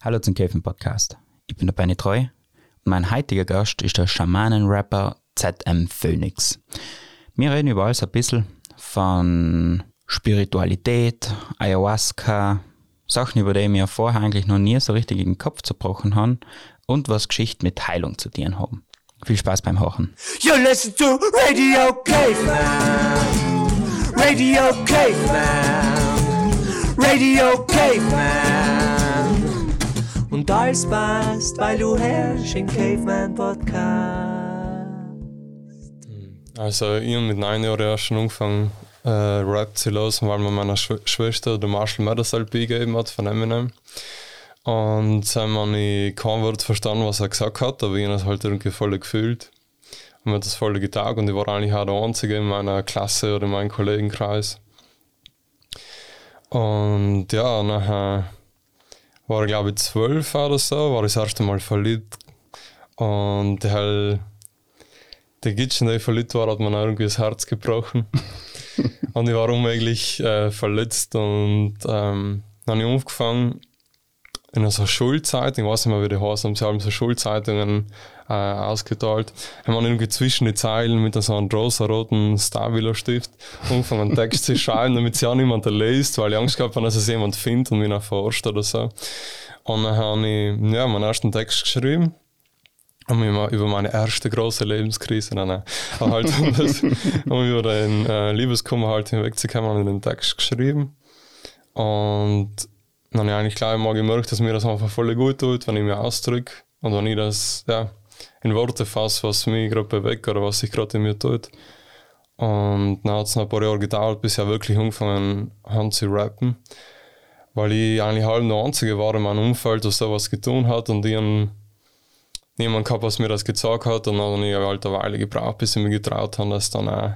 Hallo zum Käfen-Podcast. Ich bin der Bene Treu und mein heutiger Gast ist der Schamanen-Rapper ZM Phoenix. Wir reden über alles ein bisschen von Spiritualität, Ayahuasca, Sachen, über die wir vorher eigentlich noch nie so richtig in den Kopf zerbrochen haben und was Geschichten mit Heilung zu tun haben. Viel Spaß beim Horchen. You listen to Radio Caveman. Radio Caveman. Radio Caveman. Und alles passt, weil du herrschst im Caveman-Podcast. Also ich habe mit 9 Jahren erst schon angefangen Rap zu hören, weil mir meine Schwester den Marshall Mathers LP gegeben hat von Eminem. Und dann habe ich kein Wort verstanden, was er gesagt hat, aber ich habe es halt irgendwie voll gefühlt. Und mir hat das voll getaugt und ich war eigentlich auch der Einzige in meiner Klasse oder in meinem Kollegenkreis. Und ja, nachher war, glaube ich, 12 oder so, war ich das erste Mal verliebt. Und der Gitschen, der ich verliebt war, hat mir irgendwie das Herz gebrochen. Und ich war unmöglich verletzt. Und dann habe ich angefangen, in so Schulzeitung, ich weiß nicht mehr, wie die heißen, haben sie haben so Schulzeitungen ausgeteilt, haben wir irgendwie zwischen die Zeilen mit so einem rosa-roten Stabilo-Stift angefangen, einen Text zu schreiben, damit es ja niemand liest, weil ich Angst gehabt habe, dass es jemand findet und mich dann verarscht oder so. Und dann habe ich meinen ersten Text geschrieben und mich über meine erste große Lebenskrise, um über den Liebeskummer halt hinwegzukommen, habe ich den Text geschrieben. Und dann habe ich eigentlich gleich mal gemerkt, dass mir das einfach voll gut tut, wenn ich mich ausdrücke und wenn ich das in Worte fasse, was mich gerade bewegt oder was sich gerade in mir tut. Und dann hat es noch ein paar Jahre gedauert, bis ich wirklich angefangen habe zu rappen, weil ich eigentlich halb der Einzige war in meinem Umfeld, der sowas getan hat und ich habe niemanden gehabt, was mir das gezeigt hat. Und dann habe ich halt eine Weile gebraucht, bis ich mich getraut habe, das dann auch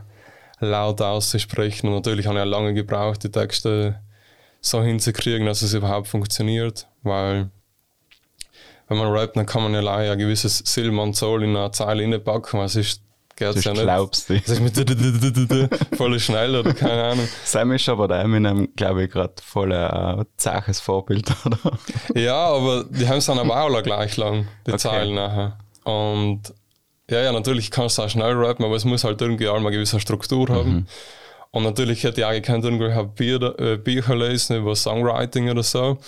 laut auszusprechen. Und natürlich habe ich auch lange gebraucht, die Texte so hinzukriegen, dass es überhaupt funktioniert, weil wenn man rappt, dann kann man ja leider ein gewisses Silber und Soul in eine Zeile reinpacken, weil sonst geht es ja nicht. Glaubst du. Das ist mit voll schnell oder keine Ahnung. Sam ist aber der Eminem, glaube ich, gerade voll ein zaches Vorbild, oder? Ja, aber die haben es dann aber auch gleich lang, die Zeilen nachher. Und ja, natürlich kannst du auch schnell rappen, aber es muss halt irgendwie auch mal eine gewisse Struktur haben. Und natürlich hätte ich auch gekannt, irgendwelche Bücher lesen über Songwriting oder so.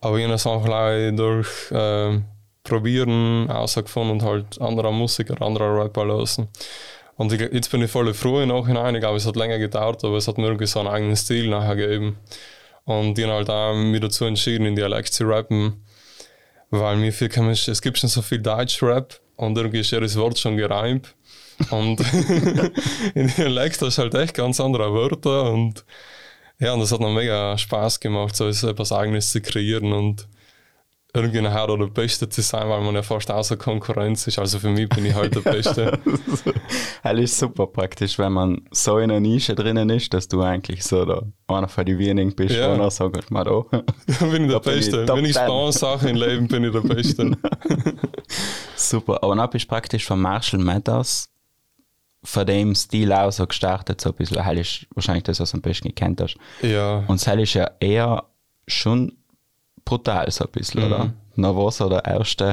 Aber ich habe es einfach durch Probieren herausgefunden und halt anderer Musiker, anderer Rapper hören. Und jetzt bin ich voll froh im Nachhinein. Ich glaube, es hat länger gedauert, aber es hat mir irgendwie so einen eigenen Stil nachher gegeben. Und ich habe halt auch mich dazu entschieden, in Dialekt zu rappen. Weil mir viel komisch, es gibt schon so viel Deutsch-Rap und irgendwie ist jedes Wort schon gereimt. Und in Dialekt hast du halt echt ganz andere Wörter und ja, und das hat noch mega Spaß gemacht, so etwas Eigenes zu kreieren und irgendwie nachher der Beste zu sein, weil man ja fast außer Konkurrenz ist. Also für mich bin ich halt der Beste. Das ist super praktisch, wenn man so in einer Nische drinnen ist, dass du eigentlich so da einer von den wenigen bist, wo man sagt, mal da. Bin ich der Beste. Wenn ich Spaß-Sachen im Leben bin ich der Beste. Super, aber dann bist du praktisch von Marshall Mathers von dem Stil auch so gestartet, so ein bisschen. Heil ist wahrscheinlich das, was du am besten gekannt hast. Ja. Und Heil ist ja eher schon brutal, so ein bisschen, oder? Na, war so das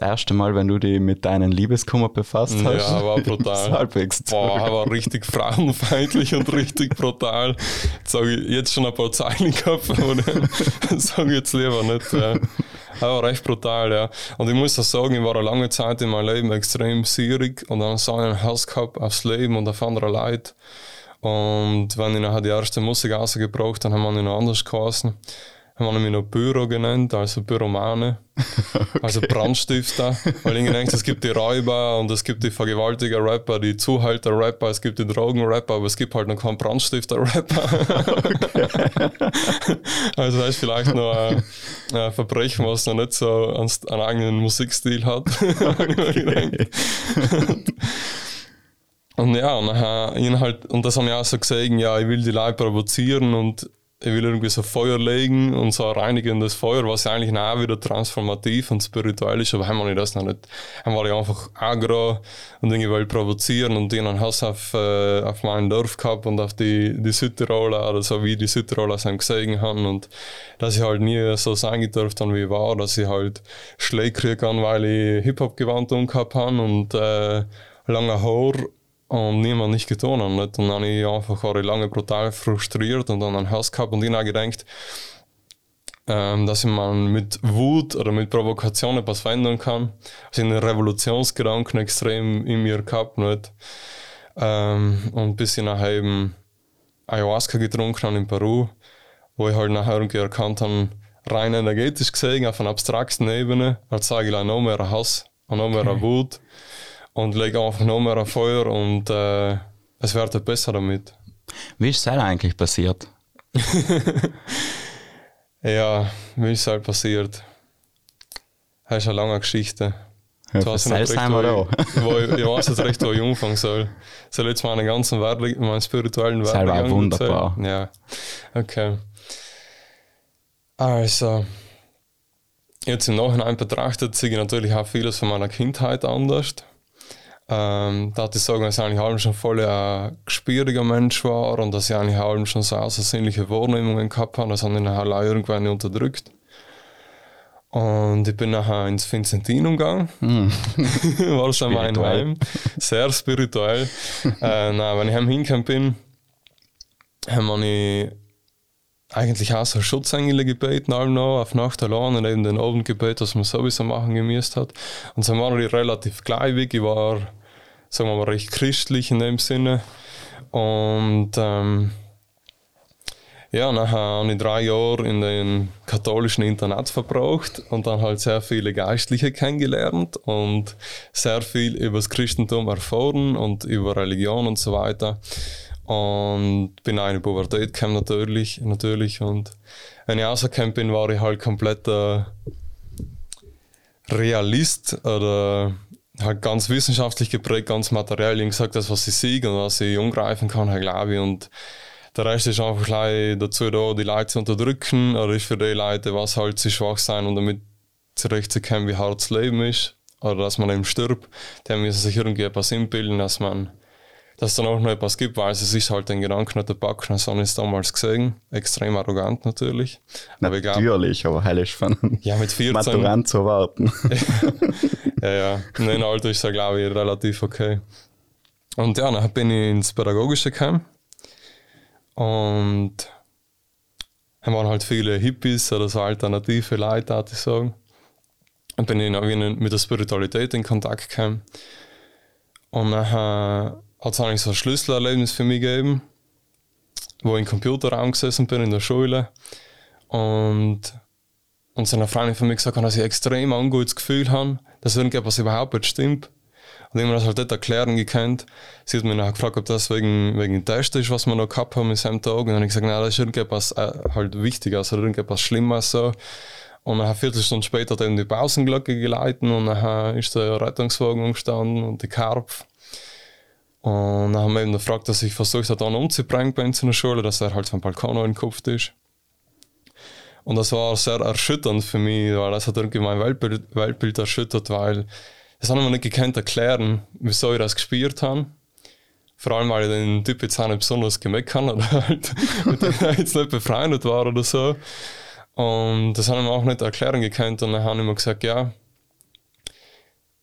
erste Mal, wenn du dich mit deinen Liebeskummer befasst hast. Ja, war brutal. Boah, war richtig frauenfeindlich und richtig brutal. Jetzt sage ich jetzt schon ein paar Zeilen gehabt, aber sage ich jetzt lieber nicht. Aber recht brutal, ja. Und ich muss auch sagen, ich war eine lange Zeit in meinem Leben extrem sierig und dann so einen Hass gehabt aufs Leben und auf andere Leute. Und wenn ich nachher die erste Musik rausgebracht habe, dann haben wir noch anders geheißen. Haben wir mich noch Büro genannt, also Büromane, also Brandstifter. Weil ich denke, es gibt die Räuber und es gibt die Vergewaltiger-Rapper, die Zuhalter-Rapper, es gibt die Drogen-Rapper, aber es gibt halt noch keinen Brandstifter-Rapper. Okay. Also das ist vielleicht noch ein Verbrechen, was noch nicht so einen eigenen Musikstil hat. Okay. Und ja, und das haben wir auch so gesehen, ja, ich will die Leute provozieren und ich will irgendwie so Feuer legen und so ein reinigendes Feuer, was ja eigentlich auch wieder transformativ und spirituell ist, aber haben wir das noch nicht. Dann war ich einfach aggro und irgendwie wollte provozieren und den einen Hass auf mein Dorf gehabt und auf die Südtiroler oder so, wie die Südtiroler es gesehen haben, und dass ich halt nie so sein durfte, wie ich war, dass ich halt Schläge kriegen kann, weil ich Hip-Hop-Gewand umgehabt habe und lange Haar. Und niemand nicht getan hat. Nicht? Und dann habe ich einfach lange brutal frustriert und dann einen Hass gehabt und ihnen auch gedacht, dass ich man mit Wut oder mit Provokation etwas verändern kann. Also einen Revolutionsgedanken extrem in mir gehabt. Nicht? Und bis ich nachher eben Ayahuasca getrunken habe in Peru, wo ich halt nachher erkannt habe, rein energetisch gesehen, auf einer abstrakten Ebene, als sage ich noch mehr Hass und noch mehr Wut. Und lege einfach noch mehr auf Feuer und es wird besser damit. Wie ist es halt eigentlich passiert? Ja, wie ist es halt passiert? Das ist eine lange Geschichte. Ja, du hast recht, ich weiß jetzt recht, wo ich anfangen soll. Soll jetzt meinen ganzen meinen spirituellen Werdegang erzählen? Das war wunderbar. Ja, okay. Also, jetzt im Nachhinein betrachtet sehe ich natürlich auch vieles von meiner Kindheit anders. Da hatte ich sagen, dass ich eigentlich allem schon voll ein gespüriger Mensch war und dass ich eigentlich allem schon so außersinnliche Wahrnehmungen gehabt habe, das habe ich nachher auch irgendwann unterdrückt. Und ich bin nachher ins Vincentinum gegangen, war schon mal in Heim, sehr spirituell. Wenn ich hingekommen bin, habe ich eigentlich auch so Schutzengel gebeten, allem noch, auf Nacht allein und eben den Abendgebet, das man sowieso machen gemüßt hat. Und so war ich relativ gläubig, ich war, sagen wir mal, recht christlich in dem Sinne. Und nachher habe ich 3 Jahre in den katholischen Internat verbracht und dann halt sehr viele Geistliche kennengelernt und sehr viel über das Christentum erfahren und über Religion und so weiter. Und bin auch in die Pubertät gekommen, natürlich. Und wenn ich rausgekommen bin, war ich halt kompletter Realist oder halt ganz wissenschaftlich geprägt, ganz materiell. Ich habe gesagt, das, was ich sehe und was ich umgreifen kann, glaube ich. Und der Rest ist einfach gleich dazu da, die Leute zu unterdrücken. Oder ist für die Leute, was halt zu schwach sein und damit zurechtzukommen, wie hart das Leben ist. Oder dass man eben stirbt. Dann müssen sich irgendwie etwas hinbilden, dass es dann auch noch etwas gibt, weil es ist halt den Gedanken nicht packen, sondern ist damals gesehen. Extrem arrogant natürlich. Aber heilig spannend. Ja, mit 14. Maturant zu warten. Ja. In dem Alter ist ja, glaube ich, relativ okay. Und ja, dann bin ich ins Pädagogische gekommen. Und da waren halt viele Hippies oder so alternative Leute, würde ich sagen. Und bin ich mit der Spiritualität in Kontakt gekommen. Und nachher hat es eigentlich so ein Schlüsselerlebnis für mich gegeben, wo ich im Computerraum gesessen bin in der Schule und so eine Freundin von mir gesagt hat, dass ich extrem ein ungutes Gefühl habe, dass irgendetwas überhaupt nicht stimmt. Und ich habe mir das halt nicht erklären gekannt. Sie hat mich nachher gefragt, ob das wegen dem Test ist, was wir noch gehabt haben in seinem Tag. Und dann habe ich gesagt, nein, das ist irgendetwas halt Wichtiges oder irgendetwas Schlimmes. So. Und eine Viertelstunde später hat eben die Pausenglocke geläutet und dann ist der Rettungswagen umgestanden und die Karpf. Und dann haben wir eben gefragt, dass ich versucht habe, einen umzubringen bei uns in der Schule, dass er halt vom Balkon angekupft ist. Und das war sehr erschütternd für mich, weil das hat irgendwie mein Weltbild erschüttert, weil das haben wir nicht gekannt erklären, wieso ich das gespürt habe. Vor allem, weil ich den Typ jetzt auch nicht besonders gemerkt habe oder halt mit dem ich jetzt nicht befreundet war oder so. Und das haben wir auch nicht erklären gekannt. Und dann haben wir gesagt, ja,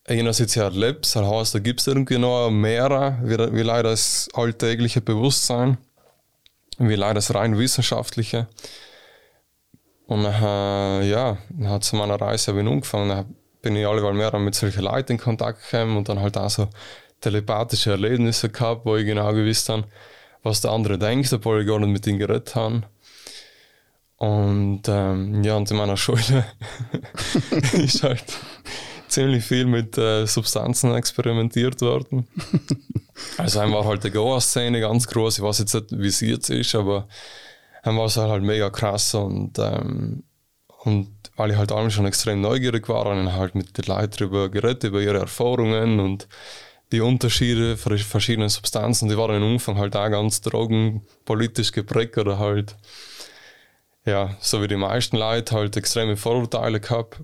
einerseits ja erlebst, das heißt, da gibt es irgendwie noch mehr, wie leider das alltägliche Bewusstsein, wie leider das rein wissenschaftliche. Und dann hat zu meiner Reise angefangen, dann bin ich alleweil mehr mit solchen Leuten in Kontakt gekommen und dann halt auch so telepathische Erlebnisse gehabt, wo ich genau gewusst habe, was der andere denkt, obwohl ich gar nicht mit ihm geredet habe. Und und in meiner Schule ist halt ziemlich viel mit Substanzen experimentiert worden. Also einem war halt die Goa-Szene ganz groß. Ich weiß jetzt nicht, wie sie jetzt ist, aber einem war es halt mega krass. Und weil ich halt allem schon extrem neugierig war, habe ich halt mit den Leuten darüber geredet, über ihre Erfahrungen und die Unterschiede von verschiedenen Substanzen. Die waren im Umfang halt auch ganz drogenpolitisch geprägt oder halt ja, so wie die meisten Leute, halt extreme Vorurteile gehabt.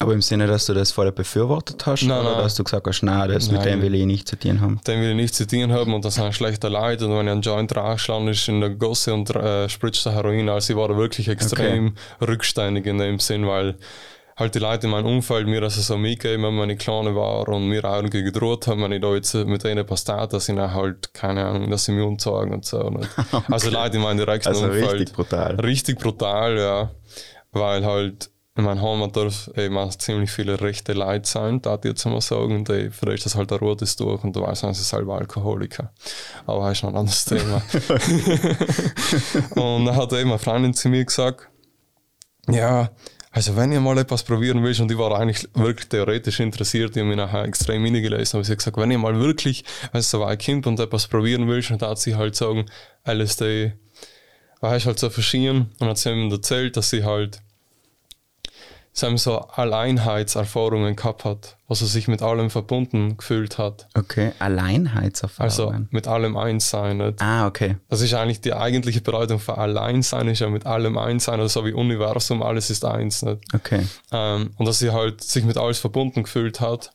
Aber im Sinne, dass du das vorher befürwortet hast, nein, oder nein, dass du gesagt hast, nein, das nein, mit dem will ich nichts zu tun haben? Mit dem will ich nichts zu tun haben und das sind schlechte Leute. Und wenn ich einen Joint rauschlande, ist in der Gosse und spritzt Heroin. Also ich war wirklich extrem rückständig in dem Sinn, weil halt die Leute in meinem Umfeld mir das so mitgegeben haben, wenn ich klein war und mir auch irgendwie gedroht haben, wenn ich da jetzt mit denen passt, dass ich dann halt, keine Ahnung, dass sie mich umzeigen und so. Okay. Also Leute in meinem direkten Umfeld. Richtig brutal. Richtig brutal, ja. Weil halt in meinem Heimatdorf eben auch ziemlich viele rechte Leute sein, da jetzt mal sagen, und für die ist das halt ein rotes durch und du weißt, sie sind selber Alkoholiker. Aber das ist noch ein anderes Thema. Und dann hat eben eine Freundin zu mir gesagt, ja, also wenn ihr mal etwas probieren willst, und ich war eigentlich wirklich theoretisch interessiert, ich habe mich nachher extrem hineingelesen, aber sie hat gesagt, wenn ihr mal wirklich, wenn so weit kommt und etwas probieren willst, dann hat sie halt sagen, LSD, war ich halt so verschieden, und hat sie mir erzählt, dass sie halt so Alleinheitserfahrungen gehabt hat, was er sich mit allem verbunden gefühlt hat. Okay, Alleinheitserfahrungen. Also mit allem Einssein. Nicht? Ah, okay. Das ist eigentlich die eigentliche Bedeutung von Alleinsein, ist ja mit allem Einssein, also so wie Universum, alles ist eins. Nicht? Okay. Und dass sie halt sich mit alles verbunden gefühlt hat,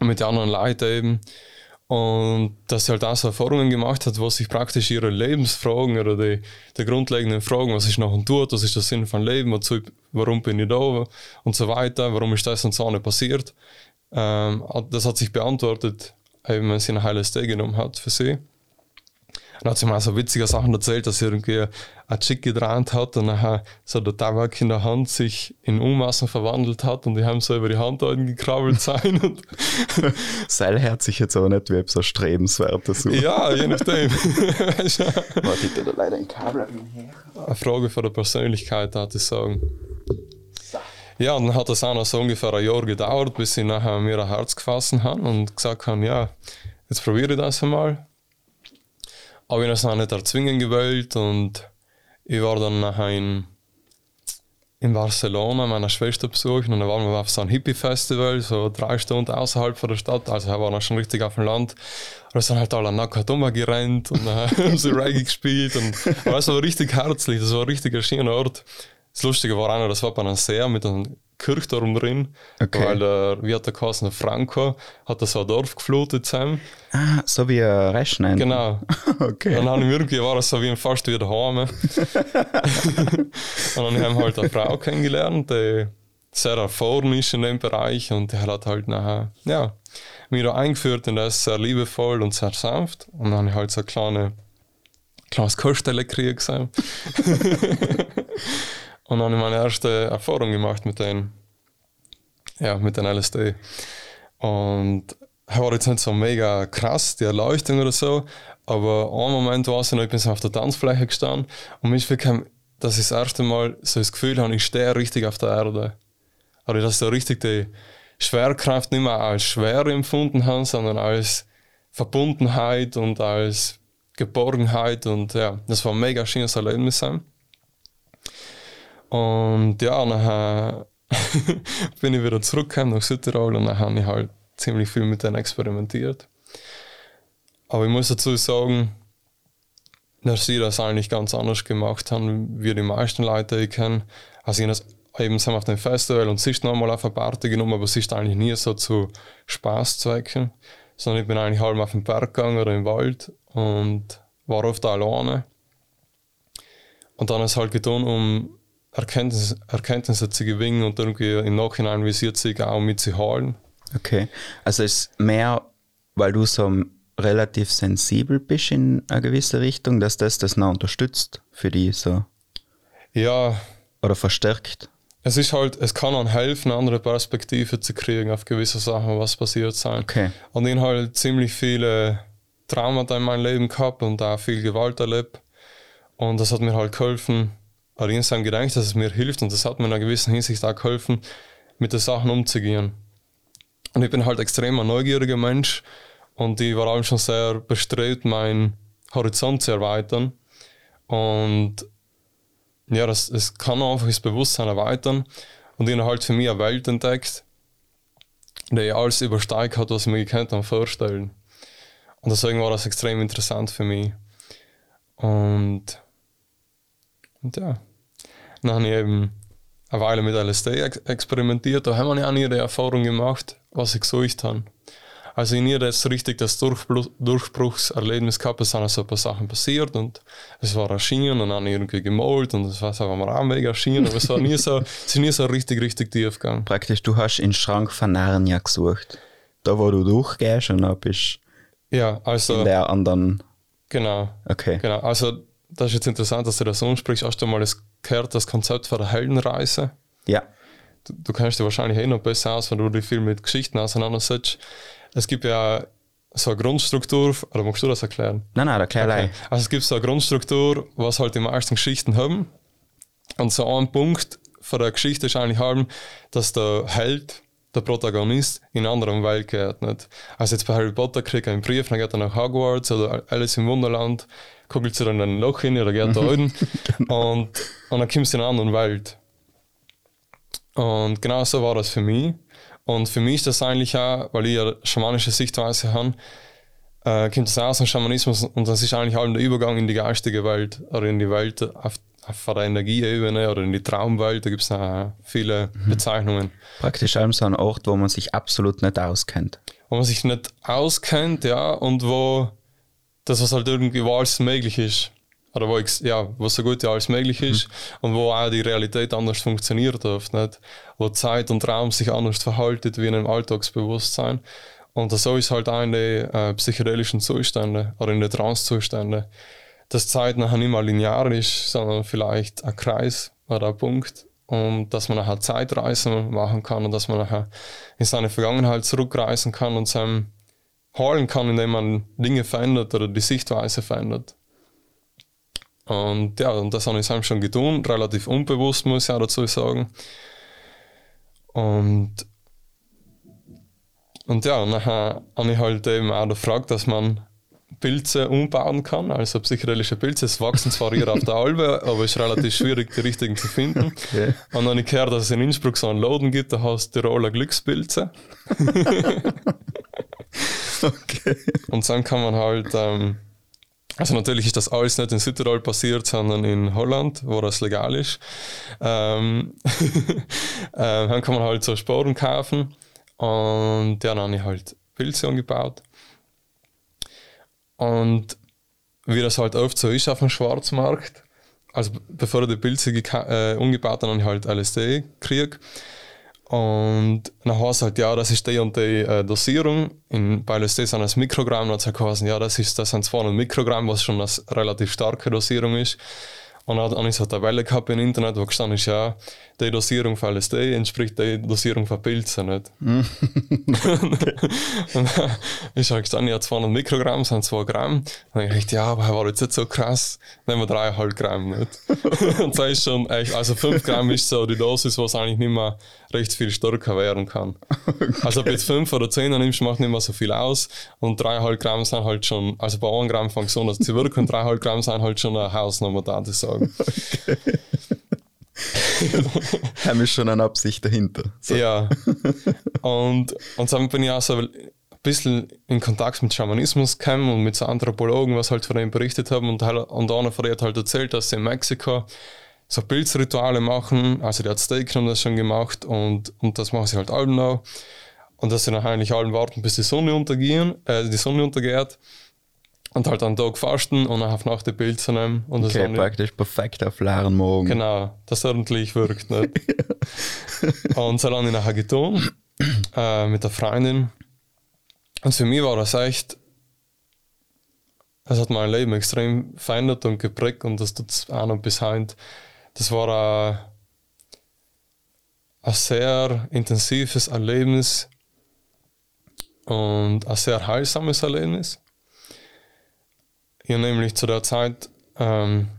mit den anderen Leuten eben. Und dass sie halt auch so Erfahrungen gemacht hat, wo sich praktisch ihre Lebensfragen oder die grundlegenden Fragen, was ich nachher tue, was ist der Sinn von Leben, wozu, warum bin ich da und so weiter, warum ist das und so nicht passiert, das hat sich beantwortet, eben wenn sie ein LSD genommen hat für sie. Dann hat sie mir auch so witzige Sachen erzählt, dass sie irgendwie ein Chick gedreht hat und nachher so der Tabak in der Hand sich in Unmassen verwandelt hat und die haben so über die Hand gekrabbelt sein. Und Seil hört sich jetzt aber nicht wie etwas Erstrebenswertes. Ja, je nachdem. Warte, ich tue da leider ein Kabel her. Eine Frage von der Persönlichkeit, da hatte ich sagen. Ja, und dann hat das auch noch so ungefähr ein Jahr gedauert, bis sie nachher mir ein Herz gefasst haben und gesagt haben, ja, jetzt probiere ich das einmal. Aber ich habe es noch nicht erzwingen gewählt und ich war dann nachher in Barcelona meiner Schwester besuchen und dann waren wir auf so einem Hippie-Festival, so 3 Stunden außerhalb von der Stadt, also er war noch schon richtig auf dem Land. Und dann sind halt alle nackt rumgerannt und dann haben sie Reggae gespielt und das war richtig herzlich, das war ein richtig schöner Ort. Das Lustige war auch, das war bei einem See mit einem Kirchturm drin, okay, weil wie hat der geheißen, Franco, hat das so ein Dorf geflutet zusammen. Ah, so wie ein Reschnein. Genau. Okay. Dann haben wir irgendwie, war das so wie fast wieder daheim. Und dann haben wir halt eine Frau kennengelernt, die sehr erfahren ist in dem Bereich und die hat halt nachher, ja, mich da eingeführt und das sehr liebevoll und sehr sanft. Und dann habe ich halt so eine kleines Kostelle gekriegt. Und dann habe ich meine erste Erfahrung gemacht mit den LSD. Und war jetzt nicht so mega krass, die Erleuchtung oder so, aber einen Moment war es noch, ich bin so auf der Tanzfläche gestanden und mich bekam, dass ich das erste Mal so das Gefühl habe, ich stehe richtig auf der Erde. Oder dass ich so richtig die Schwerkraft nicht mehr als Schwere empfunden habe, sondern als Verbundenheit und als Geborgenheit. Und ja, das war ein mega schönes Erlebnis. Und ja, nachher bin ich wieder zurückgekommen nach Südtirol und dann habe ich halt ziemlich viel mit denen experimentiert. Aber ich muss dazu sagen, dass sie das eigentlich ganz anders gemacht haben, wie die meisten Leute, die ich kenne. Also ich eben sind auf dem Festival und sie ist nochmal auf eine Party genommen, aber sie ist eigentlich nie so zu Spaßzwecken, sondern ich bin eigentlich halb auf den Berg gegangen oder im Wald und war oft alleine. Und dann ist halt getan, um Erkenntnisse zu gewinnen und irgendwie im Nachhinein visiert sich auch mit zu holen. Okay, also ist mehr, weil du so relativ sensibel bist in eine gewisse Richtung, dass das noch unterstützt für dich so? Ja. Oder verstärkt? Es ist halt, es kann einem helfen, eine andere Perspektive zu kriegen auf gewisse Sachen, was passiert sein. Okay. Und ich habe halt ziemlich viele Traumata in meinem Leben gehabt und auch viel Gewalt erlebt und das hat mir halt geholfen, aber ich habe gedacht, dass es mir hilft und das hat mir in einer gewissen Hinsicht auch geholfen, mit den Sachen umzugehen. Und ich bin halt extrem ein neugieriger Mensch und ich war auch schon sehr bestrebt, meinen Horizont zu erweitern. Und ja, das kann einfach das Bewusstsein erweitern und ich habe halt für mich eine Welt entdeckt, die alles übersteigt hat, was ich mir gekannt habe, vorstellen. Und deswegen war das extrem interessant für mich. Und Und ja, dann habe ich eben eine Weile mit LSD experimentiert. Da haben wir ja auch nie die Erfahrung gemacht, was ich gesucht habe. Also in ihr ist richtig das Durchbruchserlebnis gehabt, es sind also ein paar Sachen passiert und es war erschienen und dann irgendwie gemalt und es war so am Rahmenweg erschienen, aber es war nie so, es ist nie so richtig tief gegangen. Praktisch, du hast in den Schrank von Narnia gesucht, da wo du durchgehst und dann bist ja, also, in der anderen... Genau, okay. Genau, also das ist jetzt interessant, dass du das ansprichst. Hast du mal gehört, das Konzept von der Heldenreise? Ja. Du kennst dich wahrscheinlich eh noch besser aus, wenn du dich viel mit Geschichten auseinandersetzt. Es gibt ja so eine Grundstruktur, oder magst du das erklären? Nein, erklär okay. Also es gibt so eine Grundstruktur, was halt die meisten Geschichten haben. Und so ein Punkt von der Geschichte ist eigentlich halt, dass der Held, der Protagonist, in einer anderen Welt geht. Nicht? Also jetzt bei Harry Potter kriegt er einen Brief, dann geht er nach Hogwarts oder Alice im Wunderland, guckt sich dann ein Loch hin oder geht da rein und dann kommst du in eine andere Welt. Und genau so war das für mich. Und für mich ist das eigentlich auch, weil ich eine schamanische Sichtweise habe, kommt das aus dem Schamanismus und das ist eigentlich auch der Übergang in die geistige Welt oder in die Welt auf der Energieebene oder in die Traumwelt. Da gibt es auch viele Bezeichnungen. Praktisch auch so ein Ort, wo man sich absolut nicht auskennt. Wo man sich nicht auskennt, ja, und wo das, was halt irgendwie alles möglich ist. Oder wo ich, ja, was so gut ja alles möglich ist und wo auch die Realität anders funktioniert oft, nicht? Wo Zeit und Raum sich anders verhalten wie in einem Alltagsbewusstsein. Und so ist halt auch in den psychedelischen Zuständen oder in den Trance-Zuständen, dass Zeit nachher nicht mehr linear ist, sondern vielleicht ein Kreis oder ein Punkt. Und dass man nachher Zeitreisen machen kann und dass man nachher in seine Vergangenheit zurückreisen kann und seinem heilen kann, indem man Dinge verändert oder die Sichtweise verändert. Und ja, und das habe ich schon getan, relativ unbewusst, muss ich auch dazu sagen. Und ja, und nachher habe ich halt eben auch gefragt, dass man Pilze umbauen kann, also psychedelische Pilze. Es wachsen zwar hier auf der Albe, aber es ist relativ schwierig, die richtigen zu finden. Okay. Und dann habe ich gehört, dass es in Innsbruck so einen Laden gibt, da heißt Tiroler Glückspilze. Okay. Und dann kann man halt... also natürlich ist das alles nicht in Südtirol passiert, sondern in Holland, wo das legal ist. Dann kann man halt so Sporen kaufen und ja, dann habe ich halt Pilze angebaut. Und wie das halt oft so ist auf dem Schwarzmarkt, also bevor ich die Pilze umgebaut habe, habe ich halt LSD gekriegt. Und dann heißt es halt, ja, das ist die und die Dosierung. Bei LSD sind das Mikrogramm, dann hat es ja, das sind 200 Mikrogramm, was schon eine relativ starke Dosierung ist. Und dann habe ich so eine Tabelle gehabt im Internet, wo gestanden ist, ja, die Dosierung von LSD entspricht der Dosierung von Pilzen nicht. Und dann ist halt gestanden, ja, 200 Mikrogramm sind 2 Gramm. Und dann habe ich gedacht, ja, aber war jetzt nicht so krass, nehmen wir 3,5 Gramm nicht. Und das ist schon echt, also 5 Gramm ist so die Dosis, was eigentlich nicht mehr recht viel stärker werden kann. Okay. Also ob jetzt 5 oder 10 nimmst, macht nicht mehr so viel aus. Und 3,5 Gramm sind halt schon, also bei 1 Gramm fängt es an, dass sie wirken, und 3,5 Gramm sind halt schon eine Hausnummer, da das sagen. Okay. Haben wir schon eine Absicht dahinter. So. Ja. Und dann bin ich auch so ein bisschen in Kontakt mit Schamanismus gekommen und mit so Anthropologen, was halt von dem berichtet haben. Und einer von denen hat halt erzählt, dass sie in Mexiko so Pilzrituale machen, also die Azteken haben das schon gemacht und das machen sie halt allen noch. Und dass sie dann eigentlich allen warten, bis die Sonne untergeht und halt einen Tag fasten und dann auf Nacht die Pilze nehmen. Und das okay, praktisch perfekt auf leeren Morgen. Genau, das ordentlich wirkt. Nicht? Und so lange nachher getan mit der Freundin. Und für mich war das echt... Das hat mein Leben extrem verändert und geprägt und das tut es auch noch bis heute. Das war ein sehr intensives Erlebnis und ein sehr heilsames Erlebnis. Ich habe nämlich zu der Zeit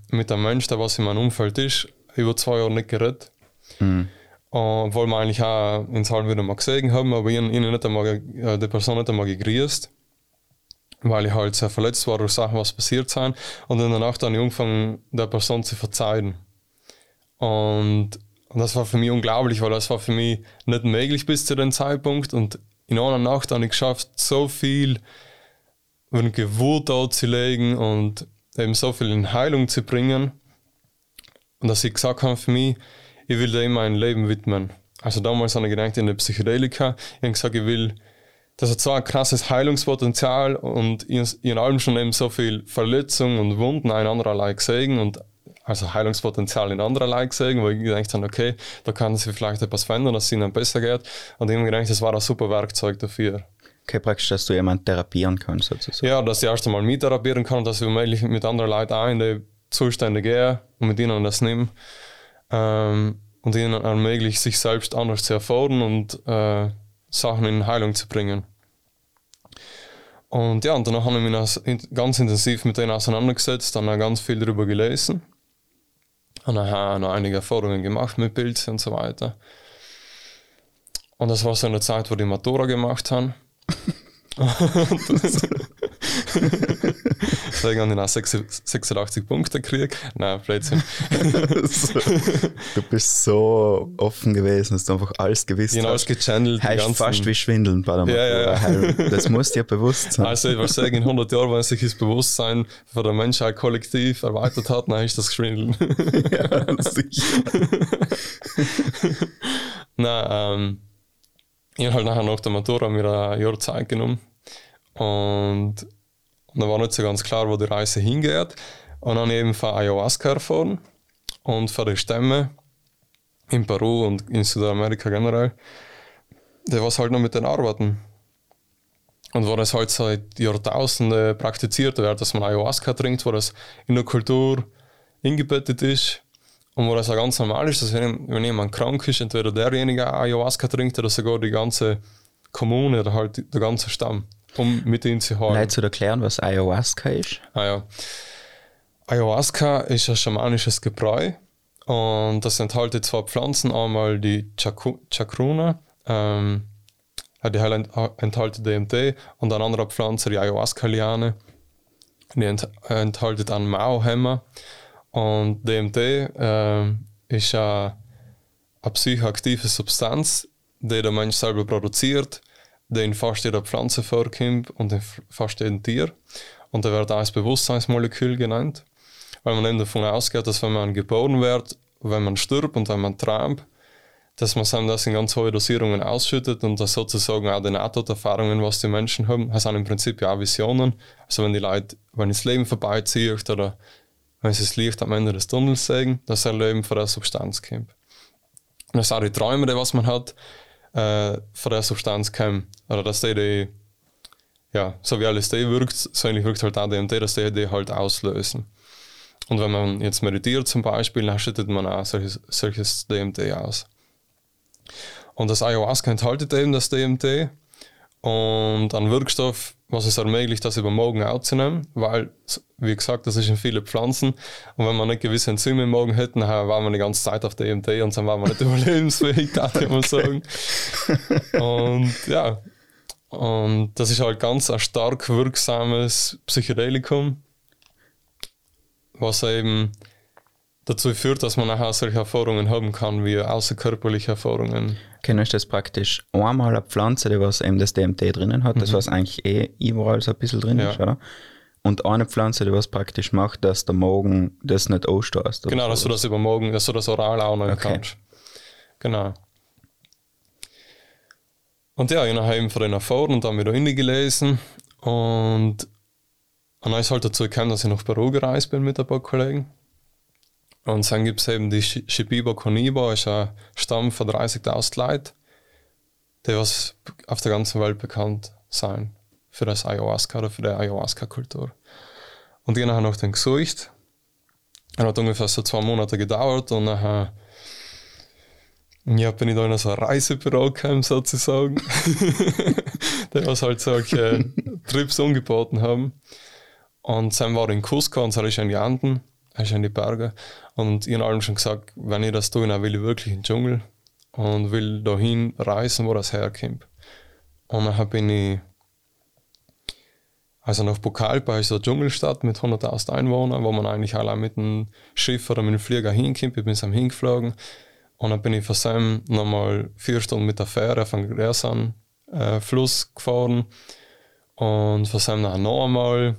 mit einem Menschen, der was in meinem Umfeld ist, über 2 Jahre nicht geredet. Mhm. Obwohl wir eigentlich auch ins Halb wieder mal gesehen haben, aber die Person nicht einmal gegrüßt. Weil ich halt sehr verletzt war durch Sachen, was passiert sind. Und in der Nacht habe ich angefangen, der Person zu verzeihen. Und das war für mich unglaublich, weil das war für mich nicht möglich bis zu dem Zeitpunkt. Und in einer Nacht habe ich geschafft, so viel Wut darzulegen und eben so viel in Heilung zu bringen. Und dass ich gesagt habe für mich, ich will dem mein Leben widmen. Also damals habe ich gedacht, in der Psychedelika, ich habe gesagt, ich will, das hat so ein krasses Heilungspotenzial und in allem schon eben so viel Verletzungen und Wunden in andererlei gesehen und also Heilungspotenzial in andererlei gesehen, wo ich gedacht habe, okay, da kann sich vielleicht etwas verändern, dass es ihnen besser geht. Und ich habe gedacht, das war ein super Werkzeug dafür. Okay, praktisch, dass du jemanden therapieren kannst sozusagen. Ja, dass ich erst einmal mit therapieren kann, dass ich mit anderen Leuten auch in die Zustände gehe und mit ihnen das nehme. Und ihnen ermöglicht, sich selbst anders zu erfahren und Sachen in Heilung zu bringen. Und ja, und danach habe ich mich ganz intensiv mit denen auseinandergesetzt, dann habe ganz viel darüber gelesen. Und dann habe ich noch einige Erfahrungen gemacht mit Pilzen und so weiter. Und das war so eine Zeit, wo die Matura gemacht haben. Deswegen habe ich auch 86 Punkte gekriegt. Nein, Blödsinn. Du bist so offen gewesen, dass du einfach alles gewusst hast. Gechannelt. Heißt fast wie Schwindeln bei der Matura. Ja. Das muss dir bewusst sein. Also ich würde sagen, in 100 Jahren, wenn sich das Bewusstsein von der Menschheit kollektiv erweitert hat, dann ist das Schwindeln. Ja, sicher. Nein, ich habe halt nachher nach der Matura mir ein Jahr Zeit genommen. Und dann war nicht so ganz klar, wo die Reise hingeht. Und dann eben von Ayahuasca erfahren und von den Stämmen in Peru und in Südamerika generell. Da war es halt noch mit den Arbeiten. Und wo das halt seit Jahrtausenden praktiziert wird, dass man Ayahuasca trinkt, wo das in der Kultur eingebettet ist. Und wo das auch ganz normal ist, dass wenn jemand krank ist, entweder derjenige Ayahuasca trinkt oder sogar die ganze Kommune oder halt der ganze Stamm, um mit ihm zu heilen. Leute zu erklären, was Ayahuasca ist? Ah ja. Ayahuasca ist ein schamanisches Gebräu und das enthält zwei Pflanzen, einmal die Chacruna, die enthält DMT und eine andere Pflanze, die Ayahuasca-Liane, die enthält einen Mao-Hämmer. Und DMT ist eine psychoaktive Substanz, die der Mensch selber produziert, die in fast jeder Pflanze vorkommt und in fast jedem Tier. Und der wird auch als Bewusstseinsmolekül genannt, weil man eben davon ausgeht, dass wenn man geboren wird, wenn man stirbt und wenn man träumt, dass man das in ganz hohe Dosierungen ausschüttet und das sozusagen auch die Nahtoderfahrungen, was die Menschen haben, das sind im Prinzip ja auch Visionen. Also wenn die Leute, wenn das Leben vorbeizieht oder wenn sie das Licht am Ende des Tunnels sehen, dass ein Leben von der Substanz kommt. Und das sind auch die Träume, die was man hat, von der Substanz kommen. Oder dass die, ja, so wie LSD wirkt, so ähnlich wirkt halt auch DMT, dass die halt auslösen. Und wenn man jetzt meditiert zum Beispiel, dann schüttet man auch solches DMT aus. Und das Ayahuasca enthält eben das DMT und einen Wirkstoff, was es ermöglicht, das über den Magen aufzunehmen, weil, wie gesagt, das ist in vielen Pflanzen und wenn man nicht gewisse Enzyme im Magen hätten, dann waren wir die ganze Zeit auf DMT und dann waren wir nicht überlebensfähig, da kann man sagen. Und ja, und das ist halt ganz ein stark wirksames Psychedelikum, was eben dazu führt, dass man nachher solche Erfahrungen haben kann, wie außerkörperliche Erfahrungen. Okay, ist das praktisch einmal eine Pflanze, die was eben das DMT drinnen hat, das was eigentlich überall so ein bisschen drin ist, oder? Und eine Pflanze, die was praktisch macht, dass der Magen das nicht ausstößt. Genau, dass du das über Magen, dass du das oral auch noch kannst. Genau. Und ja, ich habe eben von den Erfahrungen und dann wieder gelesen und dann ist halt dazu gekommen, dass ich nach Peru gereist bin mit ein paar Kollegen. Und dann gibt es eben die Shibiba conibo, ist ein Stamm von 30.000 Leuten, die was auf der ganzen Welt bekannt sind für das Ayahuasca oder für die Ayahuasca-Kultur. Und ich habe noch den gesucht. Es hat ungefähr so 2 Monate gedauert und dann bin ich da in so ein Reisebüro gekommen, sozusagen. Die was halt solche Trips angeboten haben. Und dann war ich in Cusco und dann ist in die Anden. Hast in die Berge. Und ich habe allen schon gesagt, wenn ich das tue, dann will ich wirklich in den Dschungel und will dahin reisen, wo das herkommt. Und dann bin ich, also nach Pucallpa ist so eine Dschungelstadt mit 100.000 Einwohnern, wo man eigentlich allein mit dem Schiff oder mit dem Flieger hinkommt. Ich bin dann hingeflogen und dann bin ich von Sam nochmal 4 Stunden mit der Fähre von Gresan Fluss gefahren und von Sam noch einmal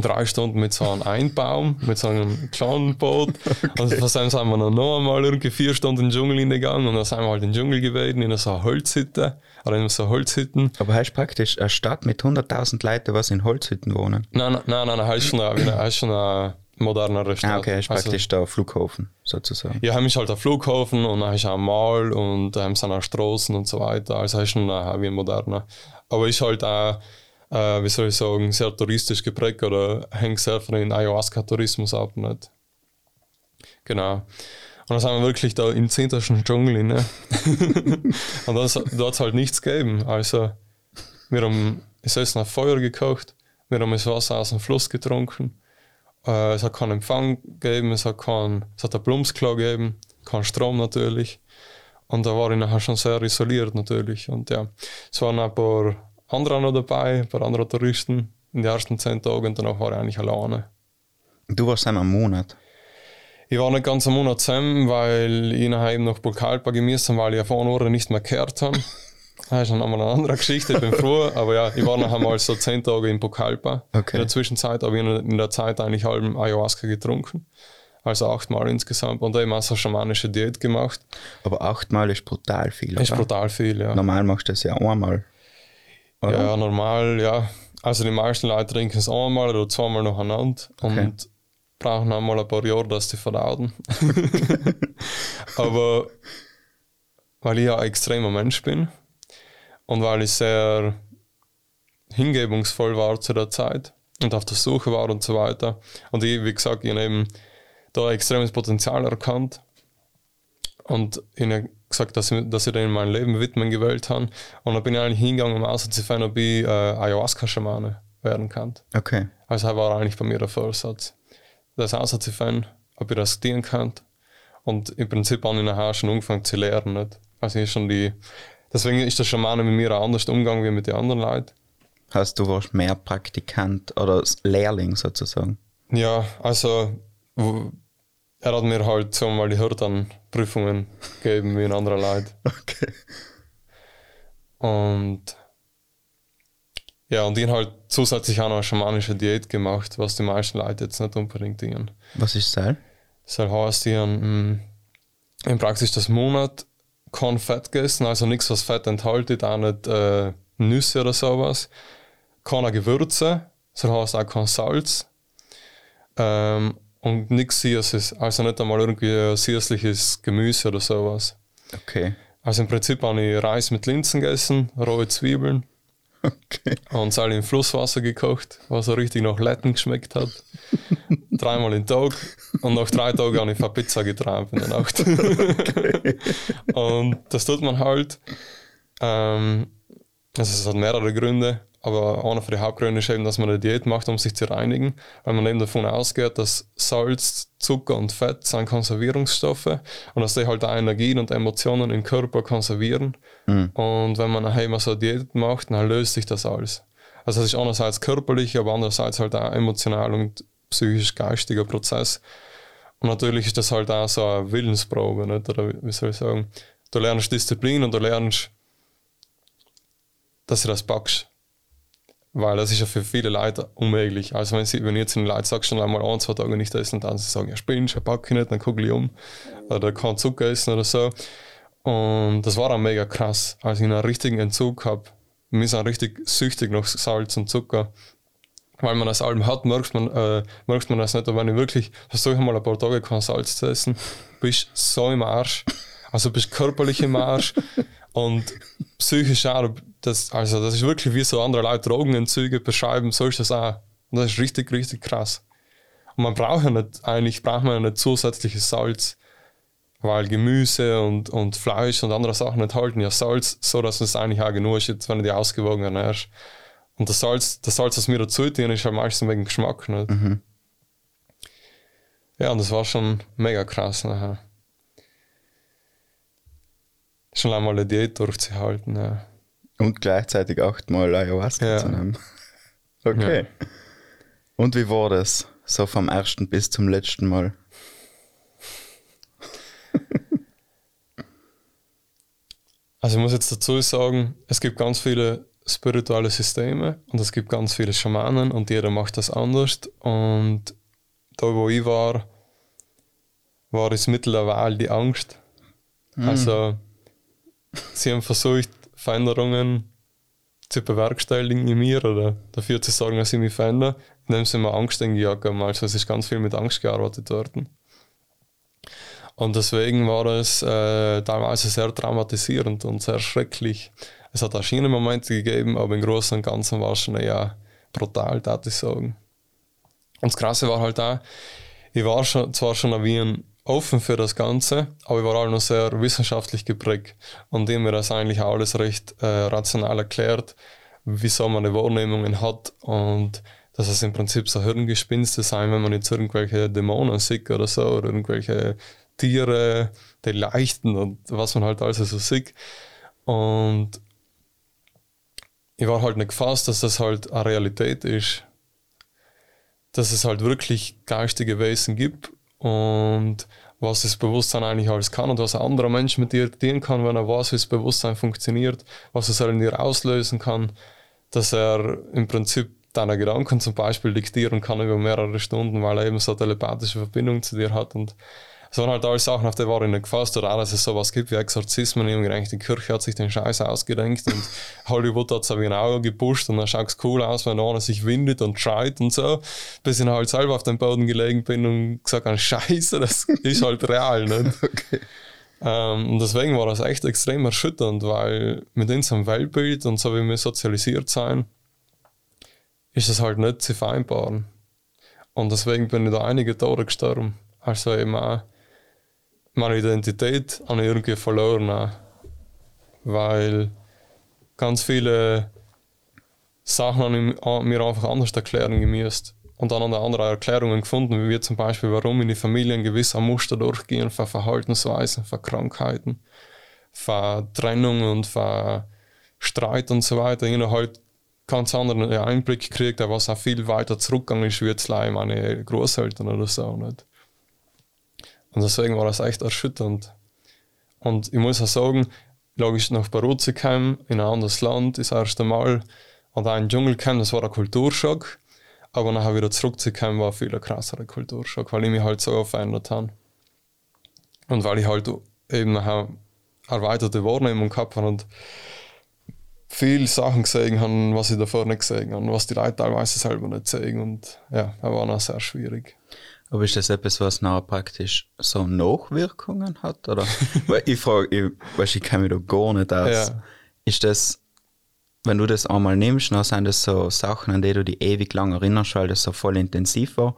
3 Stunden mit so einem Einbaum, mit so einem kleinen Boot. Okay. Und von dem sind wir noch einmal irgendwie 4 Stunden in den Dschungel hineingegangen und dann sind wir halt in den Dschungel gewesen, in so einer Holzhütte. Oder in so Holzhütten. Aber heißt praktisch eine Stadt mit 100.000 Leuten, was in Holzhütten wohnen? Nein, heißt schon eine modernere Stadt. Ah, okay, heißt praktisch der Flughafen sozusagen. Ja, haben halt einen Flughafen und dann ist auch ein Mall und haben sind auch Straßen und so weiter. Also heißt schon wie ein moderner. Aber ist halt auch wie soll ich sagen, sehr touristisch geprägt oder hängt sehr von den Ayahuasca-Tourismus ab. Nicht? Genau. Und dann sind wir wirklich da im zentrischen Dschungel. Ne? Und da hat es halt nichts gegeben. Also, wir haben das Essen auf Feuer gekocht, wir haben das Wasser aus dem Fluss getrunken, es hat keinen Empfang gegeben, es hat ein Plumpsklo gegeben, keinen Strom natürlich. Und da war ich nachher schon sehr isoliert natürlich. Und ja, es waren ein paar andere noch dabei, ein paar andere Touristen in den ersten 10 Tagen und danach war ich eigentlich alleine. Du warst einmal einen Monat? Ich war nicht ganz einen Monat zusammen, weil ich nachher eben nach Pucallpa gemisst habe, weil ich von Ohren nicht mehr gehört habe. Das ist dann einmal eine andere Geschichte, ich bin froh, aber ja, ich war nachher mal so 10 Tage in Pucallpa. Okay. In der Zwischenzeit habe ich in der Zeit eigentlich halben Ayahuasca getrunken. Also 8-mal insgesamt und eben auch so eine schamanische Diät gemacht. Aber 8-mal ist brutal viel, oder? Ist brutal viel, ja. Normal machst du das ja einmal. Oder? Ja, normal, ja. Also die meisten Leute trinken es einmal oder 2-mal nacheinander und okay. Brauchen einmal ein paar Jahre, dass sie verdauen. Aber weil ich ja ein extremer Mensch bin und weil ich sehr hingebungsvoll war zu der Zeit und auf der Suche war und so weiter. Und ich, wie gesagt, ich habe eben da ein extremes Potenzial erkannt und in gesagt, dass ich den in mein Leben widmen gewählt habe. Und dann bin ich eigentlich hingegangen, um auszufinden, ob ich Ayahuasca-Schamane werden kann. Okay. Also das war eigentlich bei mir der Vorsatz. Das auszufinden, ob ich das dienen kann. Und im Prinzip habe ich nachher schon angefangen zu lernen. Nicht? Also ist schon deswegen ist der Schamane mit mir auch anders umgegangen wie mit den anderen Leuten. Heißt, du warst mehr Praktikant oder Lehrling sozusagen? Ja, also er hat mir halt so mal die Hörtanprüfungen gegeben wie ein anderer Leid. Okay. Und ja, und ihn halt zusätzlich auch noch eine schamanische Diät gemacht, was die meisten Leute jetzt nicht unbedingt dienen. Was ist Seil? Seil heißt, die haben in Praxis das Monat kein Fett gegessen, also nichts, was Fett enthaltet, auch nicht Nüsse oder sowas. Keine Gewürze, Seil heißt auch kein Salz. Und nichts Süßes, also nicht einmal irgendwie süßliches Gemüse oder sowas. Okay. Also im Prinzip habe ich Reis mit Linsen gegessen, rohe Zwiebeln. Okay. Und Salz in Flusswasser gekocht, was so richtig nach Letten geschmeckt hat. 3-mal im Tag. Und nach 3 Tagen habe ich von Pizza geträumt in der Nacht. Okay. Und das tut man halt. Also es hat mehrere Gründe, aber einer von den Hauptgründen ist eben, dass man eine Diät macht, um sich zu reinigen, weil man eben davon ausgeht, dass Salz, Zucker und Fett sind Konservierungsstoffe und dass die halt auch Energien und Emotionen im Körper konservieren. Mhm. Und wenn man immer so eine Diät macht, dann löst sich das alles. Also das ist einerseits körperlich, aber andererseits halt auch emotional und psychisch-geistiger Prozess. Und natürlich ist das halt auch so eine Willensprobe, nicht? Oder wie soll ich sagen, du lernst Disziplin und du lernst, dass du das packst. Weil das ist ja für viele Leute unmöglich. Also wenn ich jetzt den Leuten sage, schon einmal 1-2 Tage nicht essen, dann sagen sie, ja spinnst, ich packe nicht, dann gucke ich um. Oder kein Zucker essen oder so. Und das war dann mega krass. Also ich einen richtigen Entzug habe. Wir sind richtig süchtig nach Salz und Zucker. Weil man das Album hat, merkt man das nicht. Aber wenn ich wirklich versuche, mal ein paar Tage kein Salz zu essen, bist so im Arsch. Also bist körperlich im Arsch. Und psychisch auch. Das ist wirklich wie so andere Leute Drogenentzüge beschreiben, so ist das auch. Und das ist richtig, richtig krass. Und man braucht ja nicht, eigentlich braucht man ja nicht zusätzliches Salz, weil Gemüse und Fleisch und andere Sachen enthalten ja Salz, so dass es eigentlich auch genug ist, jetzt, wenn du dich ausgewogen ernährst. Und das Salz, das wir dazu tun, ist halt meistens wegen Geschmack. Nicht? Mhm. Ja, und das war schon mega krass nachher. Schon einmal eine Diät durchzuhalten, ja. Und gleichzeitig 8-mal Ayahuasca zu nehmen. Okay. Ja. Und wie war das? So vom ersten bis zum letzten Mal? Also ich muss jetzt dazu sagen, es gibt ganz viele spirituelle Systeme und es gibt ganz viele Schamanen und jeder macht das anders. Und da, wo ich war, war es mittlerweile die Angst. Mm. Also sie haben versucht, Veränderungen zu bewerkstelligen in mir oder dafür zu sorgen, dass ich mich verändere, indem sie mir Angst eingejagt haben. Also es ist ganz viel mit Angst gearbeitet worden. Und deswegen war es teilweise sehr traumatisierend und sehr schrecklich. Es hat auch schöne Momente gegeben, aber im Großen und Ganzen war es schon eher brutal, würde ich sagen. Und das Krasse war halt auch, ich war zwar schon ein Wien offen für das Ganze, aber ich war auch noch sehr wissenschaftlich geprägt. Und die haben mir das eigentlich auch alles recht rational erklärt, wieso man die Wahrnehmungen hat und dass es im Prinzip so Hirngespinste sein, wenn man jetzt irgendwelche Dämonen sieht oder so, oder irgendwelche Tiere, die leichten und was man halt alles so sieht. Und ich war halt nicht gefasst, dass das halt eine Realität ist. Dass es halt wirklich geistige Wesen gibt und was das Bewusstsein eigentlich alles kann und was ein anderer Mensch mit dir tun kann, wenn er weiß, wie das Bewusstsein funktioniert, was es in dir auslösen kann, dass er im Prinzip deine Gedanken zum Beispiel diktieren kann über mehrere Stunden, weil er eben so eine telepathische Verbindung zu dir hat. Und es waren halt alles Sachen, auf die war ich nicht gefasst, oder auch, dass es sowas gibt wie Exorzismen. Ich habe gedacht, die Kirche hat sich den Scheiß ausgedenkt und Hollywood hat es aber genau gepusht und dann schaut es cool aus, wenn einer sich windet und schreit und so. Bis ich halt selber auf dem Boden gelegen bin und gesagt habe, Scheiße, das ist halt real. Nicht? Okay. Und deswegen war das echt extrem erschütternd, weil mit unserem Weltbild und so wie wir sozialisiert sein, ist das halt nicht zu vereinbaren. Und deswegen bin ich da einige Tore gestorben. Also eben auch meine Identität habe ich irgendwie verloren auch. Weil ganz viele Sachen habe ich mir einfach anders erklären gemüsst. Und dann habe ich andere Erklärungen gefunden, wie zum Beispiel, warum in die Familien gewisse Muster durchgehen von Verhaltensweisen, von Krankheiten, von Trennung und von Streit und so weiter. Ich habe halt ganz anderen Einblick kriegt, was auch viel weiter zurückgegangen ist, wie jetzt meine Großeltern oder so. Nicht? Und deswegen war das echt erschütternd. Und ich muss auch sagen, logisch nach Peru zu kommen, in ein anderes Land, das erste Mal, und auch in den Dschungel gekommen, das war ein Kulturschock. Aber nachher wieder zurückzukommen, war ein viel krasserer Kulturschock, weil ich mich halt so verändert habe. Und weil ich halt eben nachher erweiterte Wahrnehmung gehabt habe und viele Sachen gesehen habe, was ich davor nicht gesehen habe, was die Leute teilweise selber nicht sehen. Und ja, das war auch sehr schwierig. Aber ist das etwas, was nachher praktisch so Nachwirkungen hat? Oder? Weil ich frage, ich kenne mich da gar nicht aus. Ja. Ist das, wenn du das einmal nimmst, dann sind das so Sachen, an die du dich ewig lang erinnerst, weil das so voll intensiv war?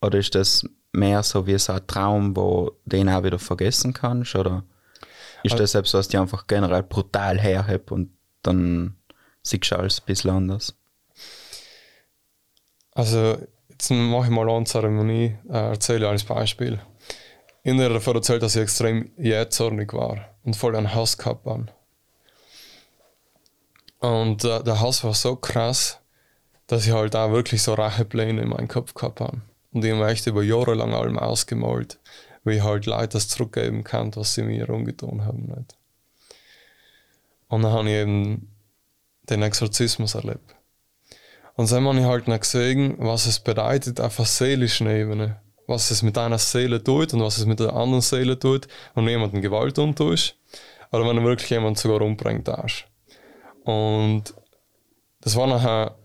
Oder ist das mehr so wie so ein Traum, wo du den auch wieder vergessen kannst? Oder ist das etwas, was dich einfach generell brutal herhebt und dann siehst du alles ein bisschen anders? Also, jetzt mache ich mal eine Zeremonie, erzähle als Beispiel. Ich habe davon erzählt, dass ich extrem jähzornig war und voll einen Hass gehabt habe. Und der Hass war so krass, dass ich halt auch wirklich so Rachepläne in meinem Kopf gehabt habe. Und ich habe mir echt über Jahre lang allem ausgemalt, wie ich halt Leute das zurückgeben kann, was sie mir umgetan haben. Nicht? Und dann habe ich eben den Exorzismus erlebt. Und dann habe ich halt noch gesehen, was es bedeutet auf einer seelischen Ebene. Was es mit einer Seele tut und was es mit der anderen Seele tut, wenn du jemanden Gewalt antust. Oder wenn du wirklich jemanden sogar umbringt hast. Und das war nachher,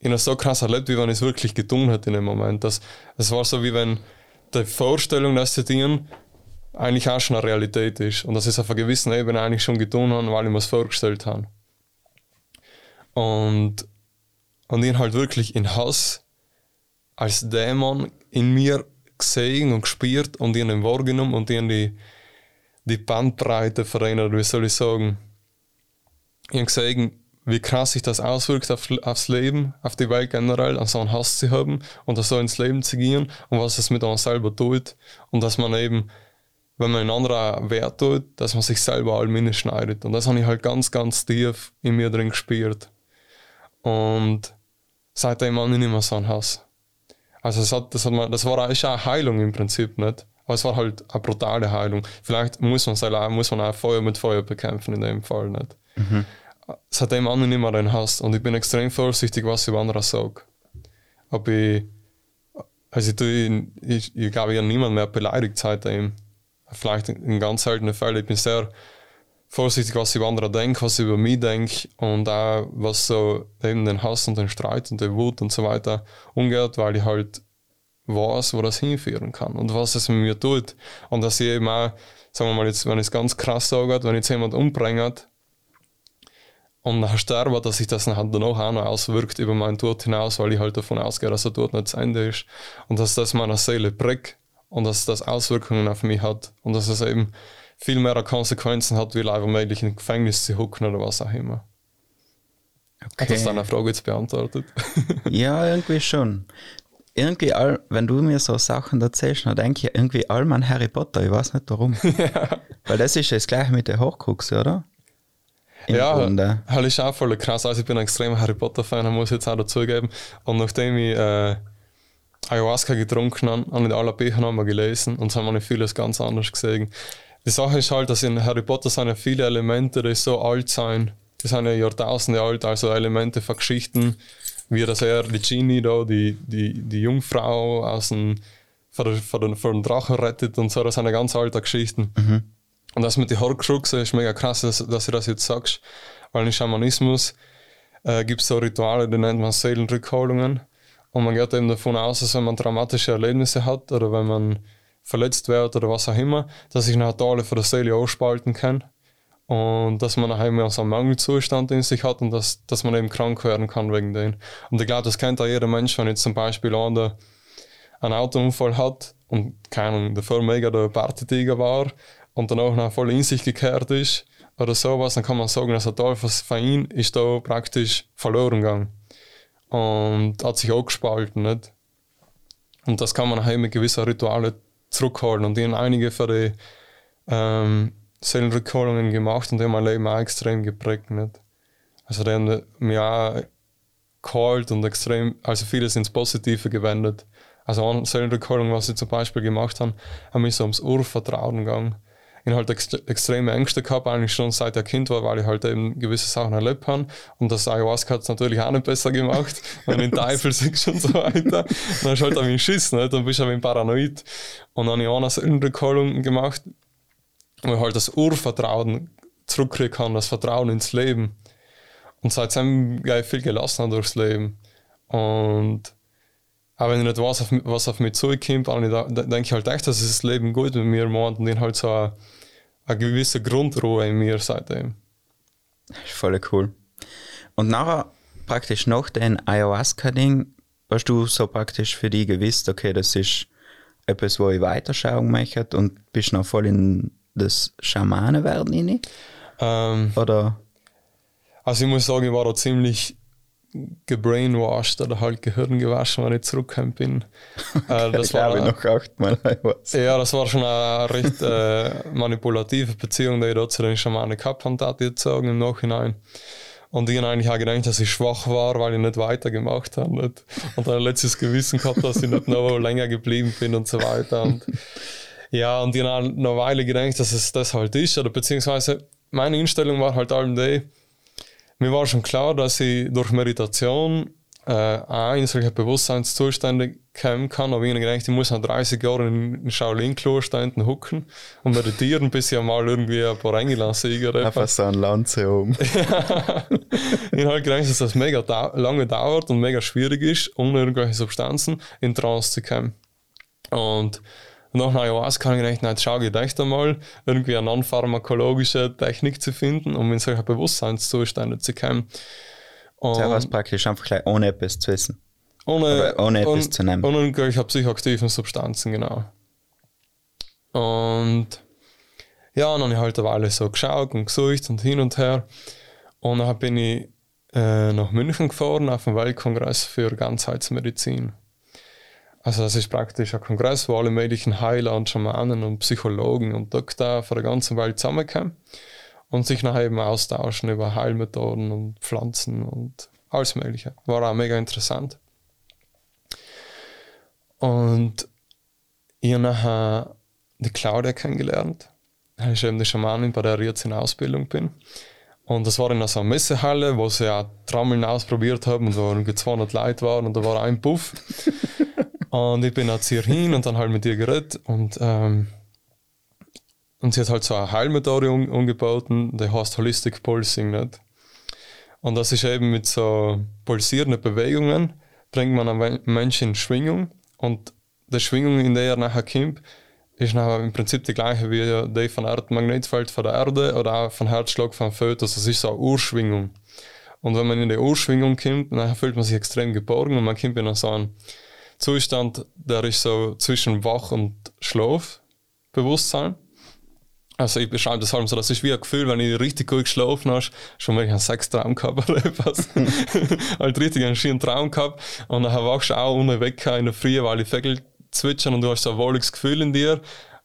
ich habe es so krass erlebt, wie wenn ich es wirklich getan hätte in dem Moment. Es war so, wie wenn die Vorstellung, dass sie dienen, eigentlich auch schon eine Realität ist. Und dass ich es auf einer gewissen Ebene eigentlich schon getan habe, weil ich mir es vorgestellt habe. Und ihn halt wirklich in Hass als Dämon in mir gesehen und gespürt und ihn wahrgenommen und ihn die Bandbreite verändert, wie soll ich sagen. Ich habe gesehen, wie krass sich das auswirkt aufs Leben, auf die Welt generell, an so einen Hass zu haben und so ins Leben zu gehen und was es mit uns selber tut. Und dass man eben, wenn man einen anderen Wert tut, dass man sich selber allmählich schneidet. Und das habe ich halt ganz, ganz tief in mir drin gespürt. Und seitdem habe ich nicht mehr so einen Hass. Also das war ist auch eine Heilung im Prinzip, nicht? Aber es war halt eine brutale Heilung. Vielleicht muss man auch Feuer mit Feuer bekämpfen in dem Fall, nicht? Mhm. seitdem anderen nicht mehr einen hast. Und ich bin extrem vorsichtig, was ich über andere sage. Ob ich, also ich glaube, ich habe niemanden mehr beleidigt seitdem. Vielleicht in ganz seltenen Fällen. Ich bin sehr vorsichtig, was ich über andere denke, was ich über mich denke und auch was so eben den Hass und den Streit und die Wut und so weiter umgeht, weil ich halt weiß, wo das hinführen kann und was es mit mir tut. Und dass ich eben auch, sagen wir mal jetzt, wenn ich es ganz krass sage, wenn jetzt jemand umbringt und nachher sterbe, dass sich das nachher dann auch noch auswirkt über meinen Tod hinaus, weil ich halt davon ausgehe, dass der Tod nicht zu Ende ist und dass das meiner Seele prägt und dass das Auswirkungen auf mich hat und dass es eben viel mehr Konsequenzen hat, wie leider möglich im Gefängnis zu hocken oder was auch immer. Okay. Hat das deine Frage jetzt beantwortet? Ja, irgendwie schon. Irgendwie, all, wenn du mir so Sachen erzählst, dann denke ich irgendwie all mein Harry Potter, ich weiß nicht warum. Ja. Weil das ist das Gleiche mit der Horcrux, oder? Im Grunde. Halt ist auch voll krass. Also ich bin ein extremer Harry Potter-Fan, muss ich jetzt auch dazugeben. Und nachdem ich Ayahuasca getrunken habe, habe ich alle Bücher nochmal gelesen und so haben wir vieles ganz anders gesehen. Die Sache ist halt, dass in Harry Potter sind ja viele Elemente, die so alt sind, die sind ja Jahrtausende alt, also Elemente von Geschichten, wie das er, die Genie da, die Jungfrau aus dem, von dem Drachen rettet und so, das sind ja ganz alte Geschichten. Mhm. Und das mit den Horcrux ist mega krass, dass du das jetzt sagst, weil im Schamanismus gibt es so Rituale, die nennt man Seelenrückholungen und man geht eben davon aus, dass wenn man dramatische Erlebnisse hat oder wenn man verletzt wird oder was auch immer, dass ich nachher Teile von der Seele ausspalten kann und dass man nachher mehr so einen Mangelzustand in sich hat und dass man eben krank werden kann wegen dem. Und ich glaube, das kennt auch jeder Mensch, wenn jetzt zum Beispiel einer einen Autounfall hat und keine Ahnung, davor mega der Partytiger war und danach noch voll in sich gekehrt ist oder sowas, dann kann man sagen, dass ein Teil von ihm ist da praktisch verloren gegangen und hat sich ausgespalten, nicht? Und das kann man nachher mit gewissen Ritualen zurückholen und die haben einige von den Seelenrückholungen gemacht und die haben mein Leben auch extrem geprägt. Nicht? Also die haben mich auch geholt und extrem, also vieles ins Positive gewendet. Also eine Seelenrückholung, was sie zum Beispiel gemacht haben, haben mich so ums Urvertrauen gegangen. Ich habe halt extreme Ängste gehabt, eigentlich schon seit ich Kind war, weil ich halt eben gewisse Sachen erlebt habe. Und das Ayahuasca hat es natürlich auch nicht besser gemacht. Wenn den Teufel siehst und so weiter. Dann ist halt auch ein Schiss, nicht? Dann bist du halt paranoid. Und dann habe ich auch eine Seelenrückholung gemacht, wo ich halt das Urvertrauen zurückkriegen kann, das Vertrauen ins Leben. Und seitdem gehe ich viel gelassener durchs Leben. Und auch wenn ich nicht weiß, was auf mich zukommt, denke ich halt echt, dass das Leben gut mit mir meint und ich halt so eine gewisse Grundruhe in mir seitdem. Das ist voll cool. Und nachher, praktisch nach dem Ayahuasca-Ding, hast du so praktisch für dich gewusst, okay, das ist etwas, wo ich weiterschauen möchte und bist noch voll in das Schamanenwerden rein? Oder? Also ich muss sagen, ich war da ziemlich gebrainwashed oder halt Gehirn gewaschen, wenn ich zurückgekommen bin. Okay, das war ich noch 8 Mal. Ja, das war schon eine recht manipulative Beziehung, die ich da zu den Schamanen gehabt habe, jetzt sagen im Nachhinein. Und ich habe eigentlich auch gedacht, dass ich schwach war, weil ich nicht weitergemacht habe. Nicht? Und dann ein letztes Gewissen gehabt, dass ich nicht noch länger geblieben bin und so weiter. Und ja, und ich habe auch eine Weile gedacht, dass es das halt ist. Oder beziehungsweise meine Einstellung war halt allem die, mir war schon klar, dass ich durch Meditation auch in solche Bewusstseinszustände kommen kann. Aber ich habe gedacht, ich muss nach 30 Jahren in Shaolin-Klosterständen hocken und meditieren, bis ich einmal irgendwie ein paar Engel-Sieger habe. Einfach so eine Lanze oben. Ja. Ich habe gedacht, dass das mega lange dauert und mega schwierig ist, ohne irgendwelche Substanzen in Trance zu kommen. Und nach Ayahuasca habe ich gedacht, nein, schau, ich dachte mal, irgendwie eine non-pharmakologische Technik zu finden, um in solche Bewusstseinszustände zu kommen. Und das war praktisch einfach gleich ohne etwas zu essen. Ohne etwas zu nehmen. Ohne irgendwelche psychoaktiven Substanzen, genau. Und ja, und dann habe ich halt eine Weile so geschaut und gesucht und hin und her. Und dann bin ich nach München gefahren auf den Weltkongress für Ganzheitsmedizin. Also das ist praktisch ein Kongress, wo alle möglichen Heiler und Schamanen und Psychologen und Doktor von der ganzen Welt zusammenkommen und sich nachher eben austauschen über Heilmethoden und Pflanzen und alles Mögliche. War auch mega interessant. Und ich habe nachher die Claudia kennengelernt. Das ist eben die Schamanin, bei der ich jetzt in Ausbildung bin. Und das war in so einer Messehalle, wo sie auch Trommeln ausprobiert haben und wo irgendwie 200 Leute waren und da war ein Puff. Und ich bin jetzt hier hin und dann halt mit ihr geredet und sie hat halt so eine Heilmethode angeboten, die heißt Holistic Pulsing, nicht? Und das ist eben mit so pulsierenden Bewegungen, bringt man einen Menschen in Schwingung und die Schwingung, in der er nachher kommt, ist nachher im Prinzip die gleiche wie die von Erdmagnetfeld von der Erde oder auch von Herzschlag von Fötus. Das ist so eine Urschwingung. Und wenn man in die Urschwingung kommt, dann fühlt man sich extrem geborgen und man kommt in so einen Zustand, der ist so zwischen Wach- und Schlafbewusstsein. Also ich beschreibe das halt so, das ist wie ein Gefühl, wenn du richtig gut geschlafen hast, schon mal einen Sextraum gehabt oder etwas. Halt richtig einen schönen Traum gehabt und dann wachst du auch ohne Wecker in der Früh, weil die Vögel zwitschern und du hast so ein wohliges Gefühl in dir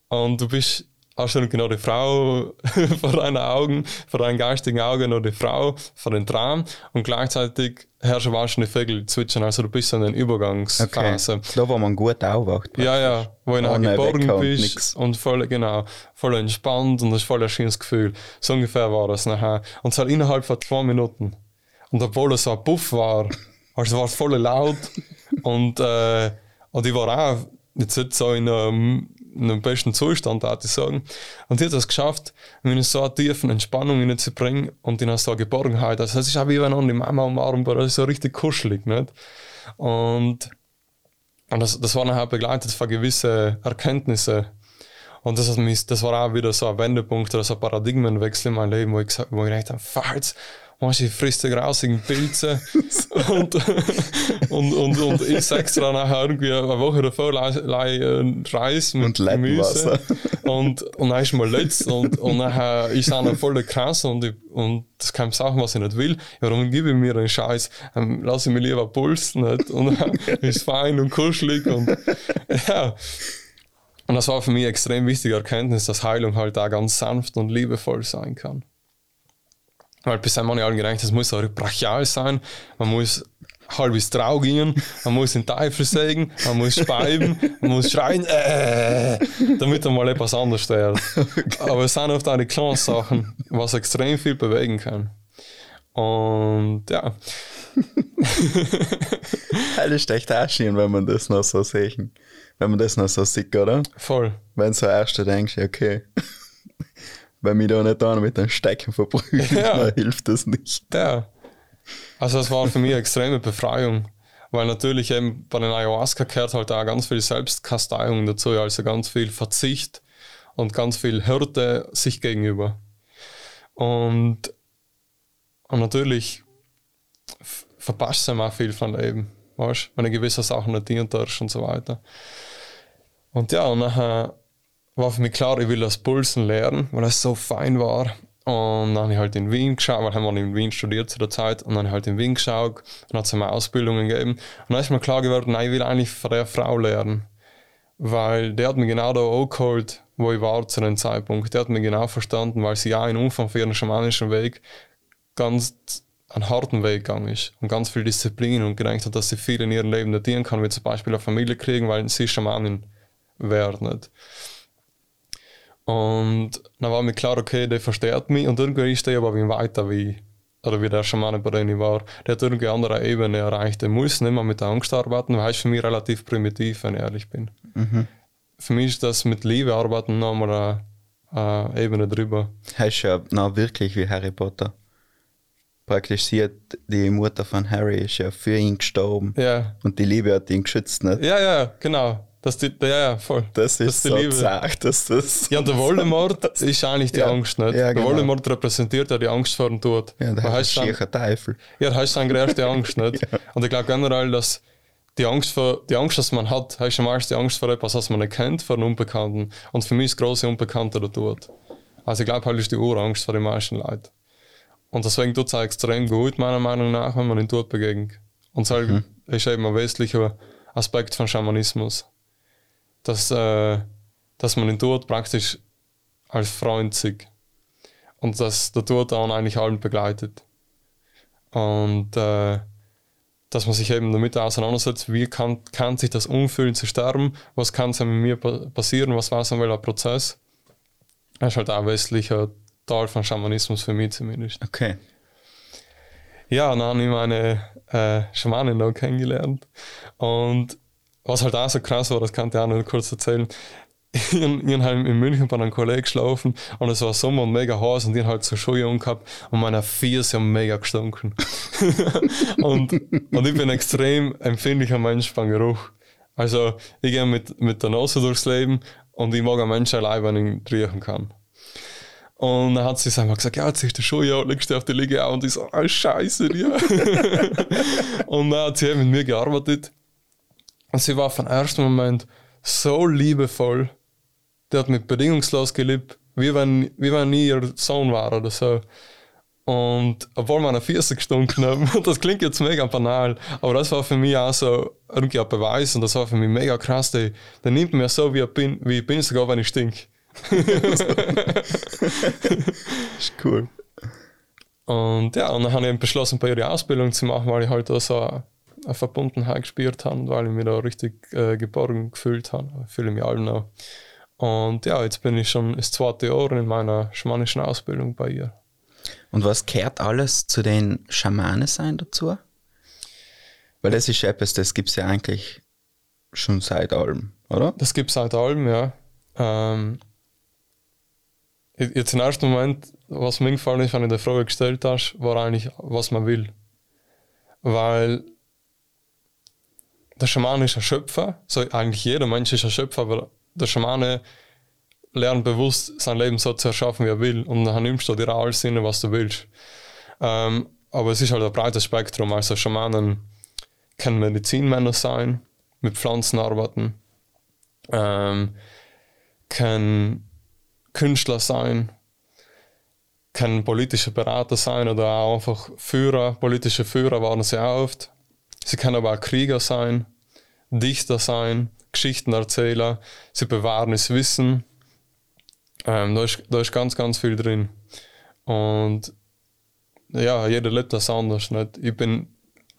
und du bist auch schon genau die Frau vor deinen Augen, vor deinen geistigen Augen oder die Frau vor den Traum und gleichzeitig herrschen wahnsinnige Vögel zwitschern, also du bist so in den Übergangsphase. Okay. Da, wo man gut aufwacht. Ja, ja, wo du geborgen bist und voll, genau, voll entspannt und das ist voll ein schönes Gefühl. So ungefähr war das nachher. Und zwar innerhalb von 2 Minuten. Und obwohl es so ein Puff war, also war es voll laut und ich war auch jetzt nicht so in einem besten Zustand, würde ich sagen. Und sie hat das geschafft, wenn ich so eine tiefe Entspannung hineinzubringen und in so eine Geborgenheit. Also es ist auch wie wenn man die Mama umarmt, aber das ist so richtig kuschelig. Nicht? Und das war nachher begleitet von gewissen Erkenntnissen. Und das war auch wieder so ein Wendepunkt oder so ein Paradigmenwechsel in meinem Leben, wo ich gedacht habe, falls, manche frisst die grausigen Pilze und isst extra nachher irgendwie eine Woche davor Reis mit und Gemüse und dann ist man letzt und nachher ist es auch noch voll der Krass und das kann Sachen, was ich nicht will. Warum gebe ich mir einen Scheiß? Lass ich mich lieber pulsen, nicht? Und dann ist fein und kuschelig und ja. Und das war für mich eine extrem wichtige Erkenntnis, dass Heilung halt auch ganz sanft und liebevoll sein kann. Weil bis einmal habe ich gedacht, das muss auch brachial sein, man muss halb ins Trau gehen, man muss den Teufel sägen, man muss speiben, man muss schreien, damit dann mal etwas anderes steht. Okay. Aber es sind oft auch die kleinen Sachen, was extrem viel bewegen kann. Und ja. Das ist echt auch schön, wenn man das noch so sieht. Wenn man das noch so sieht, oder? Voll. Wenn du so erst denkst, okay. Wenn mich da nicht einer mit einem Stecken verprügelt, ja. Dann hilft das nicht. Ja. Also das war für mich eine extreme Befreiung, weil natürlich eben bei den Ayahuasca gehört halt auch ganz viel Selbstkasteiung dazu, also ganz viel Verzicht und ganz viel Hürde sich gegenüber. Und natürlich verpasst man auch viel von Leben, weißt du, wenn du gewisse Sachen nicht hinterst und so weiter. Und ja, und nachher war für mich klar, ich will das Pulsen lernen, weil es so fein war. Und dann habe ich halt in Wien geschaut, weil wir in Wien studiert zu der Zeit, und dann habe ich halt in Wien geschaut und hat es mir Ausbildungen gegeben. Und dann ist mir klar geworden, nein, ich will eigentlich von der Frau lernen. Weil der hat mich genau da angeholt, wo ich war zu dem Zeitpunkt. Der hat mich genau verstanden, weil sie ja in Umfang für ihren schamanischen Weg ganz einen harten Weg gegangen ist und ganz viel Disziplin und gedacht hat, dass sie viel in ihrem Leben nicht dienen kann, wie zum Beispiel eine Familie kriegen, weil sie Schamanin wäre, nicht. Und dann war mir klar, okay, der versteht mich und irgendwie ist der aber weiter wie der Schamane, bei dem ich war. Der hat irgendwie eine andere Ebene erreicht. Der muss nicht mehr mit der Angst arbeiten, weil es für mich relativ primitiv, wenn ich ehrlich bin. Mhm. Für mich ist das mit Liebe arbeiten nochmal eine Ebene drüber. Heißt ja na, wirklich wie Harry Potter. Praktisch sie hat, die Mutter von Harry ist ja für ihn gestorben. Ja. Und die Liebe hat ihn geschützt, nicht? Ja, ja, genau. Ja, voll. Das ist so gesagt, dass das... Ja, der Voldemort ist eigentlich die Angst, nicht? Ja, genau. Der Voldemort repräsentiert ja die Angst vor dem Tod. Ja, der heißt ein schierer Teufel. Ja, der heißt eigentlich erst die Angst, nicht? Ja. Und ich glaube generell, dass die Angst, dass man hat, heißt ja meist die Angst vor etwas, was man nicht kennt, vor einem Unbekannten. Und für mich ist das große Unbekannte der Tod. Also ich glaube, halt ist die Urangst vor den meisten Leuten. Und deswegen tut es auch extrem gut, meiner Meinung nach, wenn man den Tod begegnet. Und das ist eben ein wesentlicher Aspekt von Schamanismus. Dass man den Tod praktisch als Freund sieht. Und dass der Tod dann eigentlich allen begleitet. Und dass man sich eben damit auseinandersetzt, wie kann sich das umfühlen zu sterben, was kann es mit mir passieren, was war es an welcher Prozess. Das ist halt auch ein wesentlicher Teil von Schamanismus für mich zumindest. Okay. Ja, und dann habe ich meine Schamanin auch kennengelernt. Und was halt auch so krass war, das kann ich auch noch kurz erzählen. Ich habe in München bei einem Kollegen geschlafen und es war Sommer und mega heiß und ich habe halt so Schuhe umgehabt und meine Füße haben mega gestunken. und ich bin ein extrem empfindlicher Mensch beim Geruch. Also ich gehe mit der Nase durchs Leben und ich mag einen Menschen allein, wenn ich riechen kann. Und dann hat sie einmal gesagt, ja, jetzt ziehst du die Schuhe an, legst du auf die Liege an. Und ich so, ah, scheiße, ja. Und dann hat sie eben mit mir gearbeitet und sie war vom ersten Moment so liebevoll. Der hat mich bedingungslos geliebt, wie wenn ich ihr Sohn war oder so. Und obwohl meine Füße gestunken haben, das klingt jetzt mega banal, aber das war für mich auch so irgendwie ein Beweis und das war für mich mega krass, der nimmt mir so, wie ich bin, sogar wenn ich stink. Ist cool. Und ja, und dann habe ich beschlossen, bei ihrer Ausbildung zu machen, weil ich halt da so eine Verbundenheit gespürt habe und weil ich mich da richtig geborgen gefühlt habe. Ich fühle mich allen auch. Und ja, jetzt bin ich schon das zweite Jahr in meiner schamanischen Ausbildung bei ihr. Und was gehört alles zu den Schamanen sein dazu? Weil das ist etwas, das gibt es ja eigentlich schon seit allem, oder? Das gibt es seit allem, ja. Jetzt im ersten Moment, was mir gefallen ist, wenn du die Frage gestellt hast, war eigentlich, was man will. Weil der Schamane ist ein Schöpfer, so eigentlich jeder Mensch ist ein Schöpfer, aber der Schamane lernt bewusst, sein Leben so zu erschaffen, wie er will. Und dann nimmst du dir auch alles hin, was du willst. Aber es ist halt ein breites Spektrum. Also Schamanen können Medizinmänner sein, mit Pflanzen arbeiten, können Künstler sein, können politische Berater sein oder auch einfach Führer. Politische Führer waren sie auch oft. Sie können aber auch Krieger sein, Dichter sein, Geschichtenerzähler. Sie bewahren das Wissen. Da ist ganz, ganz viel drin. Und ja, jeder lebt das anders. Nicht? Ich bin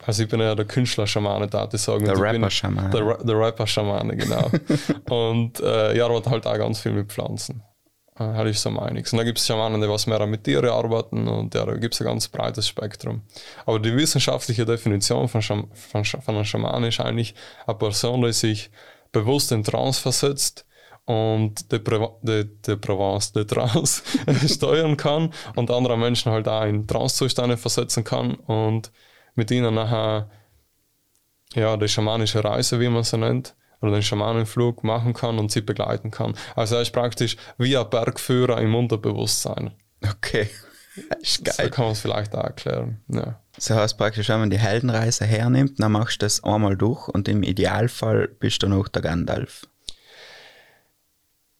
ja der Künstler-Schamane, da würde ich sagen. Der Rapper-Schamane. Der Rapper-Schamane, genau. Und ja, da hat halt auch ganz viel mit Pflanzen. Halt ist so einiges. Und da gibt es Schamanen, die was mehr mit Tieren arbeiten und ja, da gibt es ein ganz breites Spektrum. Aber die wissenschaftliche Definition von einem Schamanen ist eigentlich eine Person, die sich bewusst in Trance versetzt und die Trance steuern kann und andere Menschen halt auch in Trance-Zustände versetzen kann und mit ihnen nachher ja, die schamanische Reise, wie man sie nennt, oder den Schamanenflug machen kann und sie begleiten kann. Also er ist praktisch wie ein Bergführer im Unterbewusstsein. Okay, das ist geil. So kann man es vielleicht auch erklären. Ja. So heißt praktisch, wenn man die Heldenreise hernimmt, dann machst du das einmal durch und im Idealfall bist du noch der Gandalf.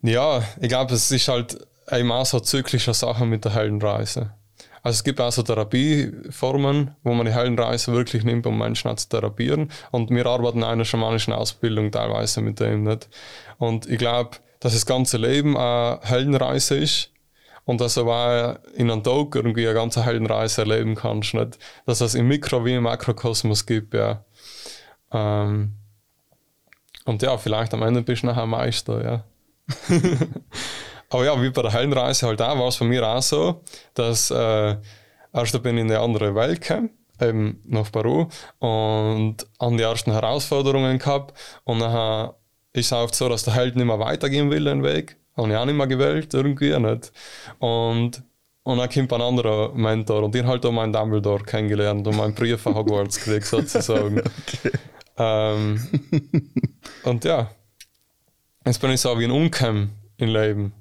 Ja, ich glaube, es ist halt immer so zyklische Sachen mit der Heldenreise. Also es gibt auch so Therapieformen, wo man die Heilenreise wirklich nimmt, um Menschen auch zu therapieren. Und wir arbeiten in einer schamanischen Ausbildung teilweise mit dem. Nicht? Und ich glaube, dass das ganze Leben eine Heilenreise ist und dass du aber auch in einem Tag irgendwie eine ganze Heilenreise erleben kannst. Nicht? Dass es im Mikro- wie im Makrokosmos gibt. Ja. Und ja, vielleicht am Ende bist du nachher Meister. Ja. Aber ja, wie bei der Heilenreise halt auch, war es bei mir auch so, dass erst bin ich in eine andere Welt gekommen, eben nach Peru, und an die ersten Herausforderungen gehabt. Und dann ist es oft so, dass der Held nicht mehr weitergehen will, den Weg. Habe ich auch nicht mehr gewählt, irgendwie nicht. Und dann kommt ein anderer Mentor und ich halt auch meinen Dumbledore kennengelernt und meinen Brief von Hogwarts gekriegt, sozusagen. Okay. Und ja, jetzt bin ich so wie ein Umkämpfer im Leben.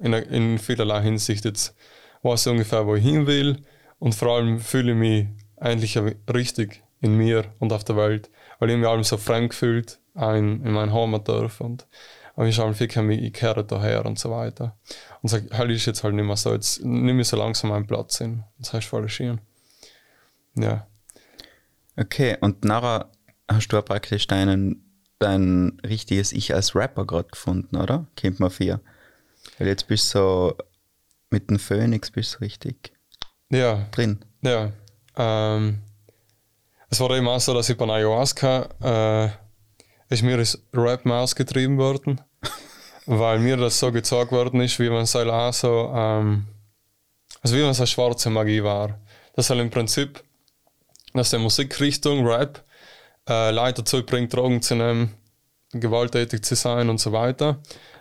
In vielerlei Hinsicht. Jetzt weiß ich ungefähr, wo ich hin will und vor allem fühle ich mich eigentlich richtig in mir und auf der Welt, weil ich mich allem so fremd gefühlt, auch in meinem Heimatdorf und ich habe viel ich kehre daher und so weiter. Und sage, so, halt ist jetzt halt nicht mehr so, jetzt nimm ich so langsam meinen Platz hin. Das heißt voll schön. Ja. Okay, und nachher hast du ja praktisch dein richtiges Ich als Rapper gerade gefunden, oder? Kennt man viel. Weil jetzt bist du so mit dem Phoenix bist du richtig ja. Drin. Ja. Es war eben auch so, dass ich bei Ayahuasca ist mir das Rap mal ausgetrieben worden, weil mir das so gezeigt worden ist, wie man soll auch so also wie wenn es eine schwarze Magie war. Dass halt im Prinzip aus der Musikrichtung Rap Leute dazu bringt, Drogen zu nehmen, gewalttätig zu sein und so weiter.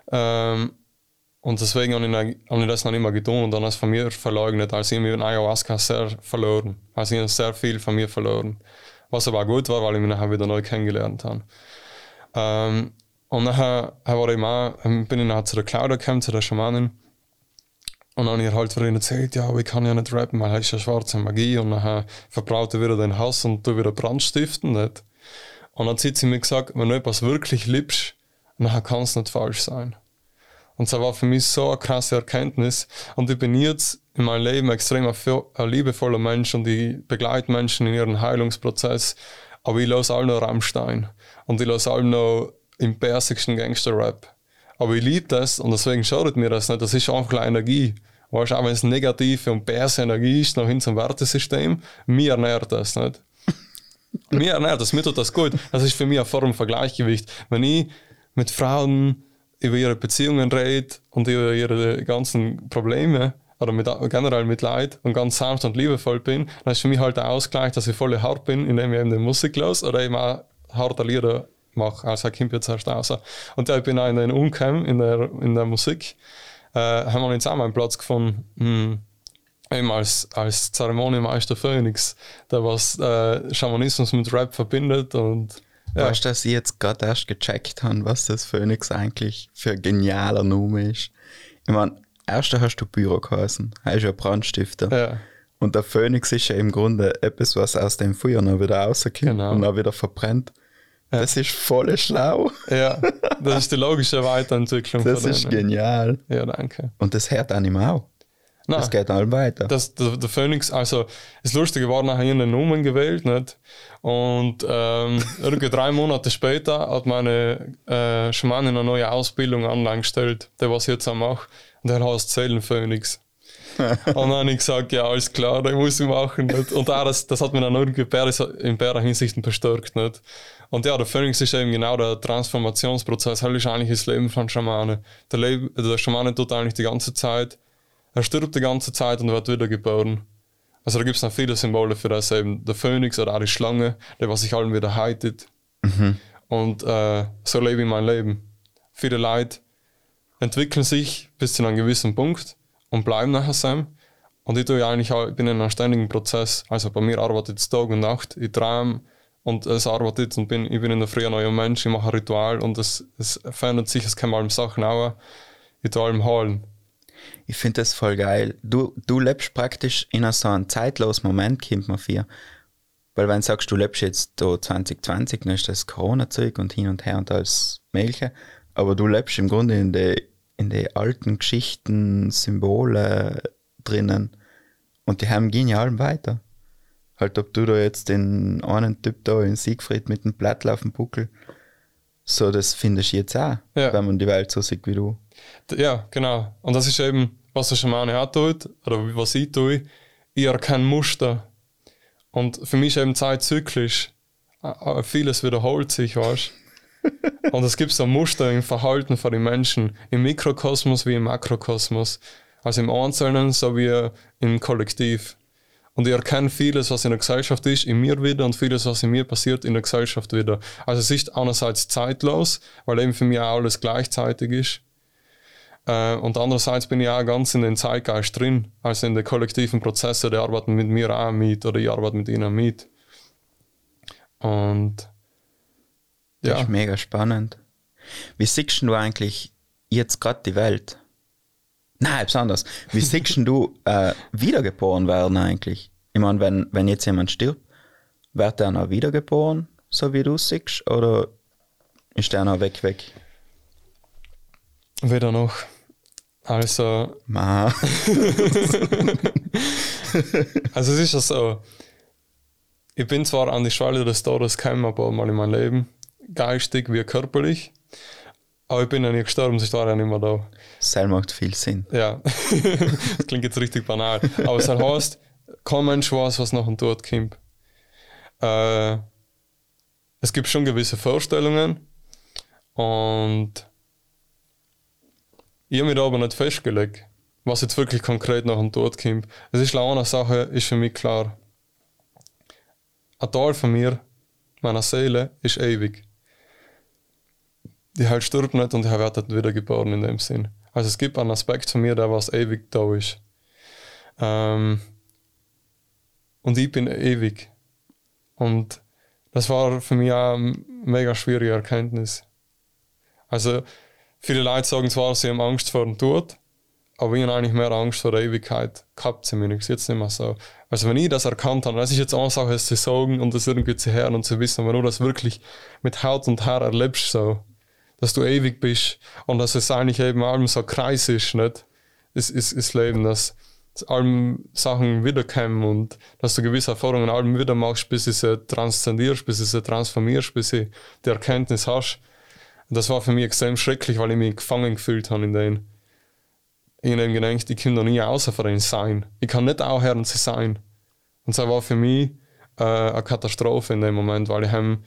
Und deswegen habe ich das noch nicht mehr getan und dann ist von mir verleugnet. Also ich habe mit Ayahuasca sehr verloren. Also ich habe sehr viel von mir verloren. Was aber gut war, weil ich mich nachher wieder neu kennengelernt habe. Und nachher bin ich nachher zu der Claudia gekommen, zu der Schamanin. Und dann habe ich halt wieder gesagt, ja, ich kann ja nicht rappen, weil es ist ja schwarze Magie. Und dann verbraut er wieder den Hass und tu wieder Brandstiften. Nicht? Und dann hat sie mir gesagt, wenn du etwas wirklich liebst, dann kann es nicht falsch sein. Und das war für mich so eine krasse Erkenntnis. Und ich bin jetzt in meinem Leben extrem ein liebevoller Mensch und ich begleite Menschen in ihren Heilungsprozess. Aber ich lasse alle noch Rammstein. Und ich lasse alle noch im persigsten Gangster-Rap. Aber ich liebe das und deswegen schadet mir das nicht. Das ist einfach eine Energie. Weißt du, auch wenn es negative und perse Energie ist, noch hin zum Wertesystem, mir ernährt das nicht. Mir ernährt das, mir tut das gut. Das ist für mich eine Form von Gleichgewicht. Wenn ich mit Frauen über ihre Beziehungen rede und über ihre ganzen Probleme oder generell mit Leid und ganz sanft und liebevoll bin, dann ist für mich halt der Ausgleich, dass ich voll hart bin, indem ich eben die Musik los oder eben auch harte Lieder mache. Also ich komme jetzt erst raus. Und ja, ich bin auch in den Umkehr, in der Musik, haben wir jetzt auch meinen Platz gefunden, eben als Zeremonienmeister Phoenix, der was Schamanismus mit Rap verbindet und ja. Weißt du, dass ich jetzt gerade erst gecheckt habe, was das Phoenix eigentlich für ein genialer Name ist? Ich meine, erst hast du Büro geheißen, heißt ja Brandstifter. Ja. Und der Phoenix ist ja im Grunde etwas, was aus dem Feuer noch wieder rauskommt, genau, und auch wieder verbrennt. Ja. Das ist voll schlau. Ja, das ist die logische Weiterentwicklung. Das ist genial. Ja, danke. Und das hört auch nicht mehr auf. Nein, das geht halt weiter. Der Phoenix, also das Lustige war, nachher einen Namen gewählt, nicht? Und irgendwie 3 Monate später hat meine Schamanin eine neue Ausbildung online gestellt, der was ich jetzt auch mache, und der heißt Seelenphoenix. Und dann habe ich gesagt, ja, alles klar, das muss ich machen. Nicht? Und auch das hat mich dann irgendwie in paar Hinsichten bestärkt. Nicht? Und ja, der Phoenix ist eben genau der Transformationsprozess, das ist eigentlich das Leben von Schamanen. Der Schamane tut eigentlich die ganze Zeit, er stirbt die ganze Zeit und wird wiedergeboren. Also da gibt es noch viele Symbole für das, eben der Phönix oder auch die Schlange, der was sich allen wieder heitet. Mhm. Und so lebe ich mein Leben. Viele Leute entwickeln sich bis zu einem gewissen Punkt und bleiben nachher sein. Und ich bin in einem ständigen Prozess. Also bei mir arbeitet es Tag und Nacht. Ich träume und es arbeitet und ich bin in der Früh ein neuer Mensch. Ich mache ein Ritual und es verändert sich, es kommen allem Sachen auch. Ich tue allem holen. Ich finde das voll geil. Du lebst praktisch in so einem zeitlosen Moment, kommt man vor. Weil wenn du sagst, du lebst jetzt da 2020, dann ist das Corona-Zeug und hin und her und alles Mögliche. Aber du lebst im Grunde in die alten Geschichten, Symbole drinnen. Und die haben genial weiter. Halt, ob du da jetzt den einen Typ da in Siegfried mit dem Blattl auf dem Buckel, so das findest du jetzt auch, ja, wenn man die Welt so sieht wie du. Ja, genau. Und das ist eben, was der Schamane auch tut, oder was ich tue, ich erkenne Muster. Und für mich ist eben Zeit zyklisch. Vieles wiederholt sich, weißt du? Und es gibt so Muster im Verhalten von den Menschen, im Mikrokosmos wie im Makrokosmos. Also im Einzelnen sowie im Kollektiv. Und ich erkenne vieles, was in der Gesellschaft ist, in mir wieder und vieles, was in mir passiert, in der Gesellschaft wieder. Also es ist einerseits zeitlos, weil eben für mich auch alles gleichzeitig ist. Und andererseits bin ich auch ganz in den Zeitgeist drin, also in den kollektiven Prozessen, die arbeiten mit mir auch mit oder ich arbeite mit ihnen mit. Und ja. Das ist mega spannend. Wie siehst du eigentlich jetzt gerade die Welt? Nein, etwas anderes. Wie siehst du wiedergeboren werden eigentlich? Ich meine, wenn jetzt jemand stirbt, wird der noch wiedergeboren, so wie du siehst, oder ist der noch weg? Weder noch. Also. Ma. Also, es ist ja so. Ich bin zwar an die Schwelle des Todes gekommen, aber mal in meinem Leben. Geistig wie körperlich. Aber ich bin ja nicht gestorben, ich war ja nicht mehr da. Das macht viel Sinn. Ja. Das klingt jetzt richtig banal. Aber es heißt, kein Mensch weiß, was nach dem Tod kommt. Es gibt schon gewisse Vorstellungen. Und ich habe mich da aber nicht festgelegt. was jetzt wirklich konkret nach dem Tod kommt. Es ist auch eine Sache, ist für mich klar. Ein Teil von mir, meiner Seele, ist ewig. Die halt stirbt nicht und ich werde nicht wiedergeboren in dem Sinn. Also es gibt einen Aspekt von mir, der was ewig da ist. Und ich bin ewig. Und das war für mich auch eine mega schwierige Erkenntnis. Also viele Leute sagen zwar, sie haben Angst vor dem Tod, aber ich habe eigentlich mehr Angst vor der Ewigkeit gehabt, zumindest jetzt nicht mehr so. Also wenn ich das erkannt habe, das ist jetzt eine Sache, es zu sagen und das irgendwie zu hören und zu wissen, wenn du das wirklich mit Haut und Haar erlebst, so, dass du ewig bist und dass es eigentlich eben allem so ein Kreis ist, nicht? Ist Leben, dass allem Sachen wiederkommen und dass du gewisse Erfahrungen allem wieder machst, bis du sie transzendierst, bis du sie transformierst, bis du die Erkenntnis hast. Und das war für mich extrem schrecklich, weil ich mich gefangen gefühlt habe in denen. Ich habe eben gedacht, ich kann noch nie außer für ihn sein. Ich kann nicht aufhören zu sein. Und das war für mich eine Katastrophe in dem Moment, weil ich eben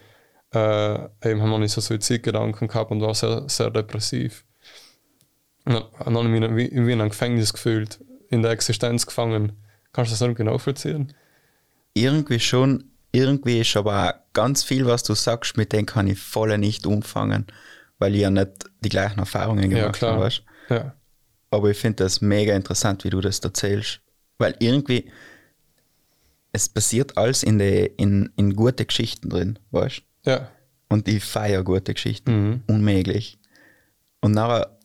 nicht so Suizidgedanken gehabt und war sehr, sehr depressiv. Und dann habe ich mich wie in einem Gefängnis gefühlt, in der Existenz gefangen. Kannst du das irgendwie nachvollziehen? Irgendwie schon. Irgendwie ist aber auch ganz viel, was du sagst, mit dem kann ich voll nicht umfangen, weil ich ja nicht die gleichen Erfahrungen gemacht habe, weißt du? Ja. Aber ich finde das mega interessant, wie du das erzählst. Weil irgendwie, es passiert alles in gute Geschichten drin, weißt du? Ja. Und ich feiere gute Geschichten. Mhm. Unmöglich. Und nachher,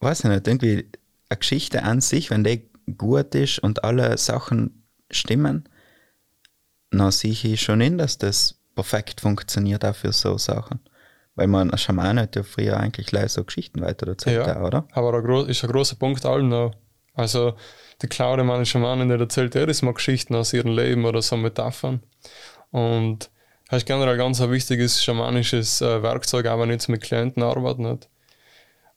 weiß ich nicht, irgendwie eine Geschichte an sich, wenn die gut ist und alle Sachen stimmen, dann sehe ich schon hin, dass das perfekt funktioniert auch für so Sachen. Weil man, ein Schamane hat ja früher eigentlich leider so Geschichten weiter erzählt, ja, oder? Aber da ist ein großer Punkt allem noch. Also die Claudia, meine Schamanin, die erzählt jedes Mal Geschichten aus ihrem Leben oder so Metaphern. Und das ist generell ganz ein wichtiges schamanisches Werkzeug, auch wenn ich jetzt mit Klienten arbeite. Nicht.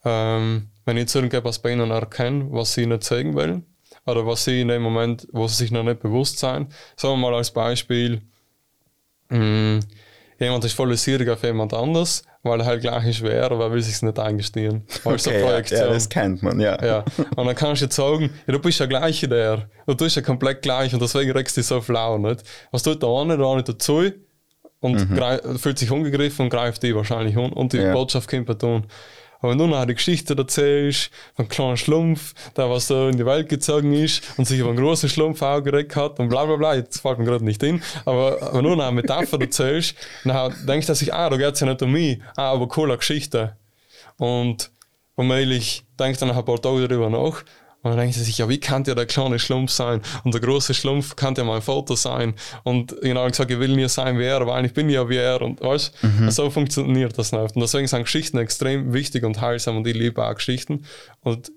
Wenn ich jetzt irgendetwas bei ihnen erkenne, was sie nicht zeigen will, oder was sie in dem Moment, wo sie sich noch nicht bewusst sind. Sagen wir mal als Beispiel, jemand ist voll sierig auf jemand anders, weil er halt gleich ist wie er, aber er will sich nicht eingestehen. Also okay, Projektion. Ja, das kennt man, ja. Und dann kannst du jetzt sagen, ja, du bist ja gleich wie der. Du bist ja komplett gleich und deswegen regst du dich so flau, nicht? Was tut der eine dazu und fühlt sich angegriffen und greift die wahrscheinlich an und die Botschaft kommt bei tun. Aber wenn du nachher die Geschichte erzählst, von einem kleinen Schlumpf, der was so in die Welt gezogen ist und sich über einen großen Schlumpf aufgeregt hat und bla bla bla, jetzt fällt mir gerade nicht hin, aber wenn du nachher eine Metapher erzählst, dann denkst du sich, da geht es ja nicht um mich, aber coole Geschichte. Und womöglich denkst du nach ein paar Tagen darüber nach und dann denkst du sich, ja, wie kann der kleine Schlumpf sein und der große Schlumpf kann ja mein Vater sein und genau gesagt, ich will nie sein wie er, weil ich bin ja wie er und weißt, so funktioniert das nicht. Und deswegen sind Geschichten extrem wichtig und heilsam und ich liebe auch Geschichten und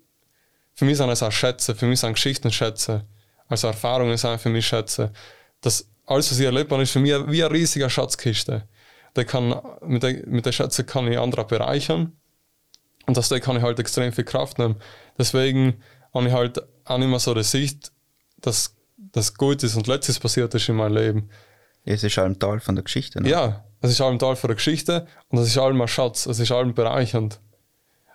für mich sind es auch Schätze, für mich sind Geschichten Schätze, also Erfahrungen sind für mich Schätze. Das alles, was ich erlebt habe, ist für mich wie eine riesige Schatzkiste. Mit der Schätze kann ich andere bereichern und aus der kann ich halt extrem viel Kraft nehmen. Deswegen habe ich halt auch nicht mehr so die Sicht, dass das Gutes und Letztes passiert ist in meinem Leben. Es ist allem Teil von der Geschichte, ne? Ja, es ist allem Teil von der Geschichte und es ist allem ein Schatz, es ist allem bereichernd.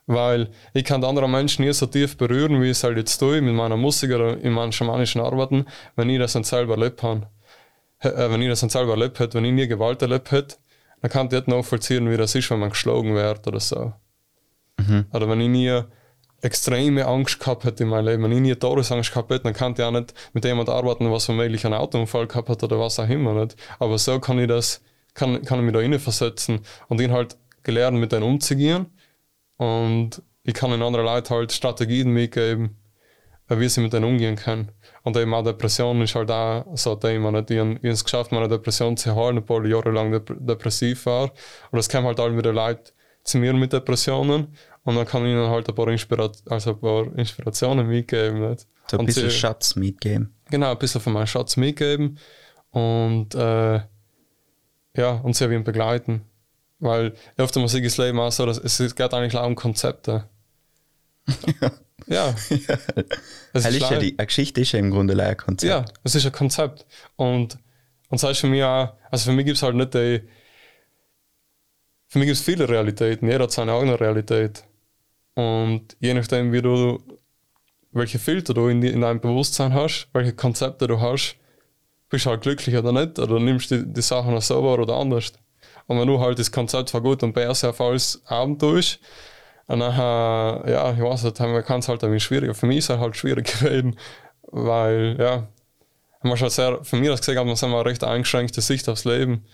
Weil ich kann andere Menschen nie so tief berühren, wie ich es halt jetzt tue, mit meiner Musik oder in meinen schamanischen Arbeiten, wenn ich das dann selber erlebt habe. Wenn ich nie Gewalt erlebt hätte, dann kann ich nicht nachvollziehen, wie das ist, wenn man geschlagen wird oder so. Mhm. Oder wenn ich nie extreme Angst gehabt hätte in meinem Leben. Wenn ich nie Todesangst gehabt hätte, dann kann ich auch nicht mit jemandem arbeiten, was womöglich einen Autounfall gehabt hat oder was auch immer. Nicht. Aber so kann ich kann ich mich da rein versetzen und ihn halt gelernt, mit denen umzugehen. Und ich kann den anderen Leuten halt Strategien mitgeben, wie sie mit denen umgehen können. Und eben auch Depression ist halt auch so ein Thema. Nicht. Ich habe es geschafft, meine Depression zu heilen, obwohl ich jahrelang depressiv war. Und das kommen halt alle wieder Leute zu mir mit Depressionen. Und dann kann ich ihnen halt ein paar Inspirationen mitgeben. Nicht? So ein bisschen Schatz mitgeben. Genau, ein bisschen von meinem Schatz mitgeben. Und und sie eben begleiten. Weil oft in Musik ist Leben auch so, dass es geht eigentlich auch um Konzepte. Ja. Eine Geschichte ist ja im Grunde ein Konzept. Ja, es ist ein Konzept. Und das ist für mich auch, also für mich gibt es halt nicht die. Für mich gibt es viele Realitäten, jeder hat seine eigene Realität. Und je nachdem, wie du welche Filter du in deinem Bewusstsein hast, welche Konzepte du hast, bist halt glücklich oder nicht, oder nimmst die Sachen noch so wahr oder anders. Und wenn du halt das Konzept von Gut und Bär sehr falls Abenteuer ist, und nachher, ja, ich weiß nicht, man kann es halt irgendwie schwieriger. Für mich ist es halt schwierig gewesen, weil, ja, man hat halt sehr, für mich das gesehen, hat man eine recht eingeschränkte Sicht aufs Leben.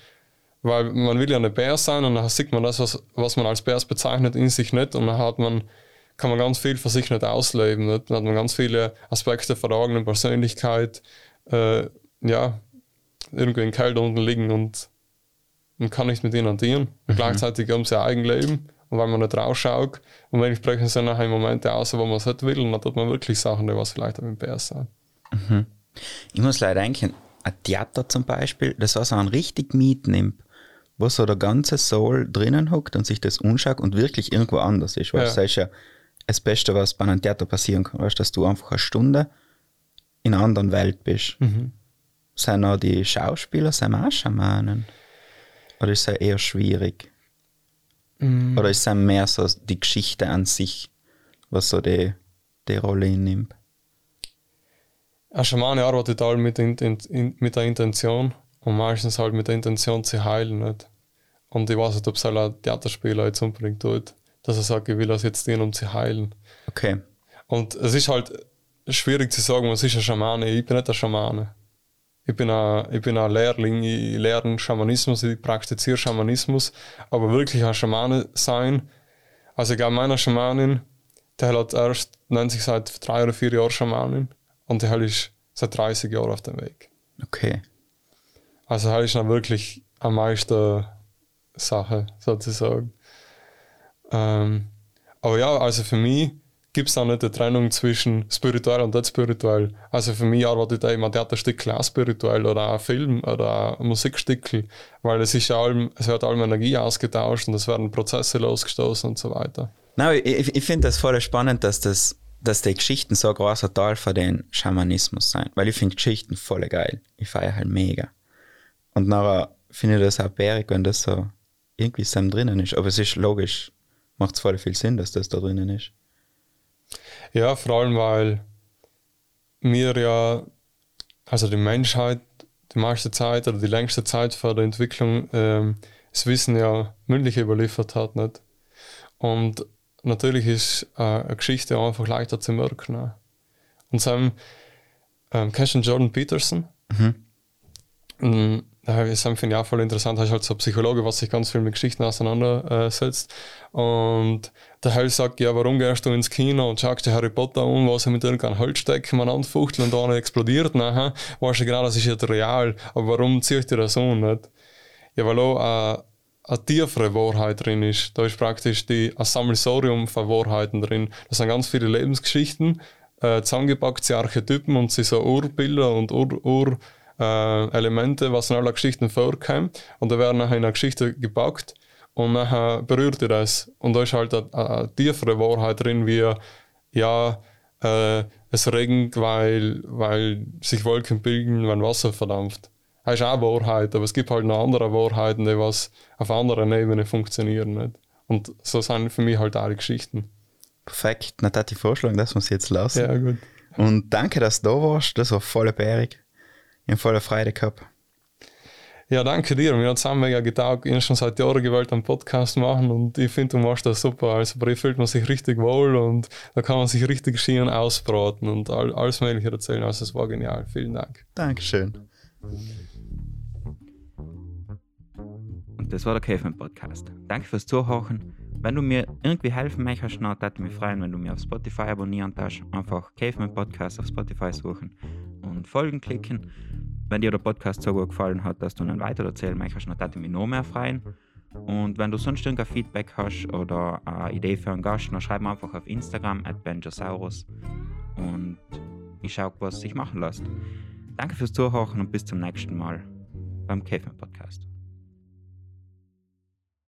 Weil man will ja eine Bär sein und dann sieht man das, was man als Bär bezeichnet, in sich nicht. Und dann kann man ganz viel für sich nicht ausleben. Nicht? Dann hat man ganz viele Aspekte von der eigenen Persönlichkeit, irgendwie im Keller unten liegen und kann nicht mit ihnen hantieren. Mhm. Gleichzeitig haben sie ein Eigenleben. Und weil man nicht rausschaut. Und dementsprechend sind nachher Momente aus, wo man es halt will. Und dann tut man wirklich Sachen, die was vielleicht auch im Bär sein. Mhm. Ich muss leider denken, ein Theater zum Beispiel, das was einen richtig mitnimmt, wo so der ganze Soul drinnen hockt und sich das anschaut und wirklich irgendwo anders ist. Weil das ist ja das Beste, was bei einem Theater passieren kann. Weißt, dass du einfach eine Stunde in einer anderen Welt bist. Mhm. Sind auch die Schauspieler, sind auch Schamanen? Oder ist es eher schwierig? Mhm. Oder ist es mehr so die Geschichte an sich, was so die Rolle nimmt? Ein Schamane arbeitet halt mit der Intention und meistens halt mit der Intention zu heilen. Nicht? Und ich weiß nicht, ob es halt ein Theaterspieler jetzt unbedingt tut, dass er sagt, ich will das jetzt dienen, um zu heilen. Okay. Und es ist halt schwierig zu sagen, was ist ein Schamane? Ich bin nicht ein Schamane. Ich bin ein Lehrling, ich lerne Schamanismus, ich praktiziere Schamanismus, aber wirklich ein Schamane sein. Also ich glaube, meiner Schamanin, der hat erst, nennt sich seit 3 oder 4 Jahren Schamanin und der ist seit 30 Jahren auf dem Weg. Okay. Also der ist dann wirklich am meisten Sache, sozusagen. Aber ja, also für mich gibt es da nicht eine Trennung zwischen spirituell und nicht spirituell. Also für mich arbeitet auch immer ein Theaterstück auch spirituell oder ein Film oder ein Musikstück, weil es wird allem Energie ausgetauscht und es werden Prozesse losgestoßen und so weiter. No, ich finde das voll spannend, dass die Geschichten so ein großer Teil von den Schamanismus sind, weil ich finde Geschichten voll geil. Ich feiere halt mega. Und nachher finde ich das auch bärig, wenn das so irgendwie Sam drinnen ist. Aber es ist logisch, macht es voll viel Sinn, dass das da drinnen ist. Ja, vor allem, weil wir ja, also die Menschheit, die meiste Zeit oder die längste Zeit vor der Entwicklung das Wissen ja mündlich überliefert hat. Nicht? Und natürlich ist eine Geschichte einfach leichter zu merken. Auch. Und Sam, kennst du Jordan Peterson? Mhm. Sam finde ich auch voll interessant. Er ist halt so ein Psychologe, was sich ganz viel mit Geschichten auseinandersetzt. Und der Hell sagt, ja, warum gehst du ins Kino und schaust dir Harry Potter um, was er mit irgendeinem Holzstecken aneinander fuchtelt und da einer explodiert? Nachher weißt du genau, das ist jetzt real. Aber warum zieht dir das um? Nicht? Ja, weil auch eine tiefere Wahrheit drin ist. Da ist praktisch ein Sammelsorium von Wahrheiten drin. Das sind ganz viele Lebensgeschichten, zusammengepackt, sie Archetypen und sie so Urbilder und Elemente, was in aller Geschichten vorkommen, und da werden nachher in eine Geschichte gepackt und nachher berührt ihr das. Und da ist halt eine tiefere Wahrheit drin, wie es regnet, weil sich Wolken bilden, wenn Wasser verdampft. Das ist auch Wahrheit, aber es gibt halt noch andere Wahrheiten, die was auf anderen Ebenen funktionieren. Nicht? Und so sind für mich halt alle Geschichten. Perfekt, dann hätte ich vorschlagen, dass wir es jetzt lassen. Ja, gut. Und danke, dass du da warst, das war voll bärig. Ich habe voller Freude gehabt. Ja, danke dir. Mir hat es auch mega getaugt. Ich habe schon seit Jahren gewollt einen Podcast machen und ich finde, du machst das super. Also bei dir fühlt man sich richtig wohl und da kann man sich richtig schön ausbraten und alles Mögliche erzählen. Also es war genial. Vielen Dank. Dankeschön. Und das war der Käfer-Podcast. Danke fürs Zuhören. Wenn du mir irgendwie helfen möchtest, dann würde ich mich freuen, wenn du mich auf Spotify abonnieren darfst. Einfach Caveman Podcast auf Spotify suchen und Folgen klicken. Wenn dir der Podcast so gut gefallen hat, dass du einen weiter erzählen möchtest, dann würde ich mich noch mehr freuen. Und wenn du sonst irgendein Feedback hast oder eine Idee für einen Gast, dann schreib mir einfach auf Instagram @benjasaurus und ich schaue, was sich machen lässt. Danke fürs Zuhören und bis zum nächsten Mal beim Caveman Podcast.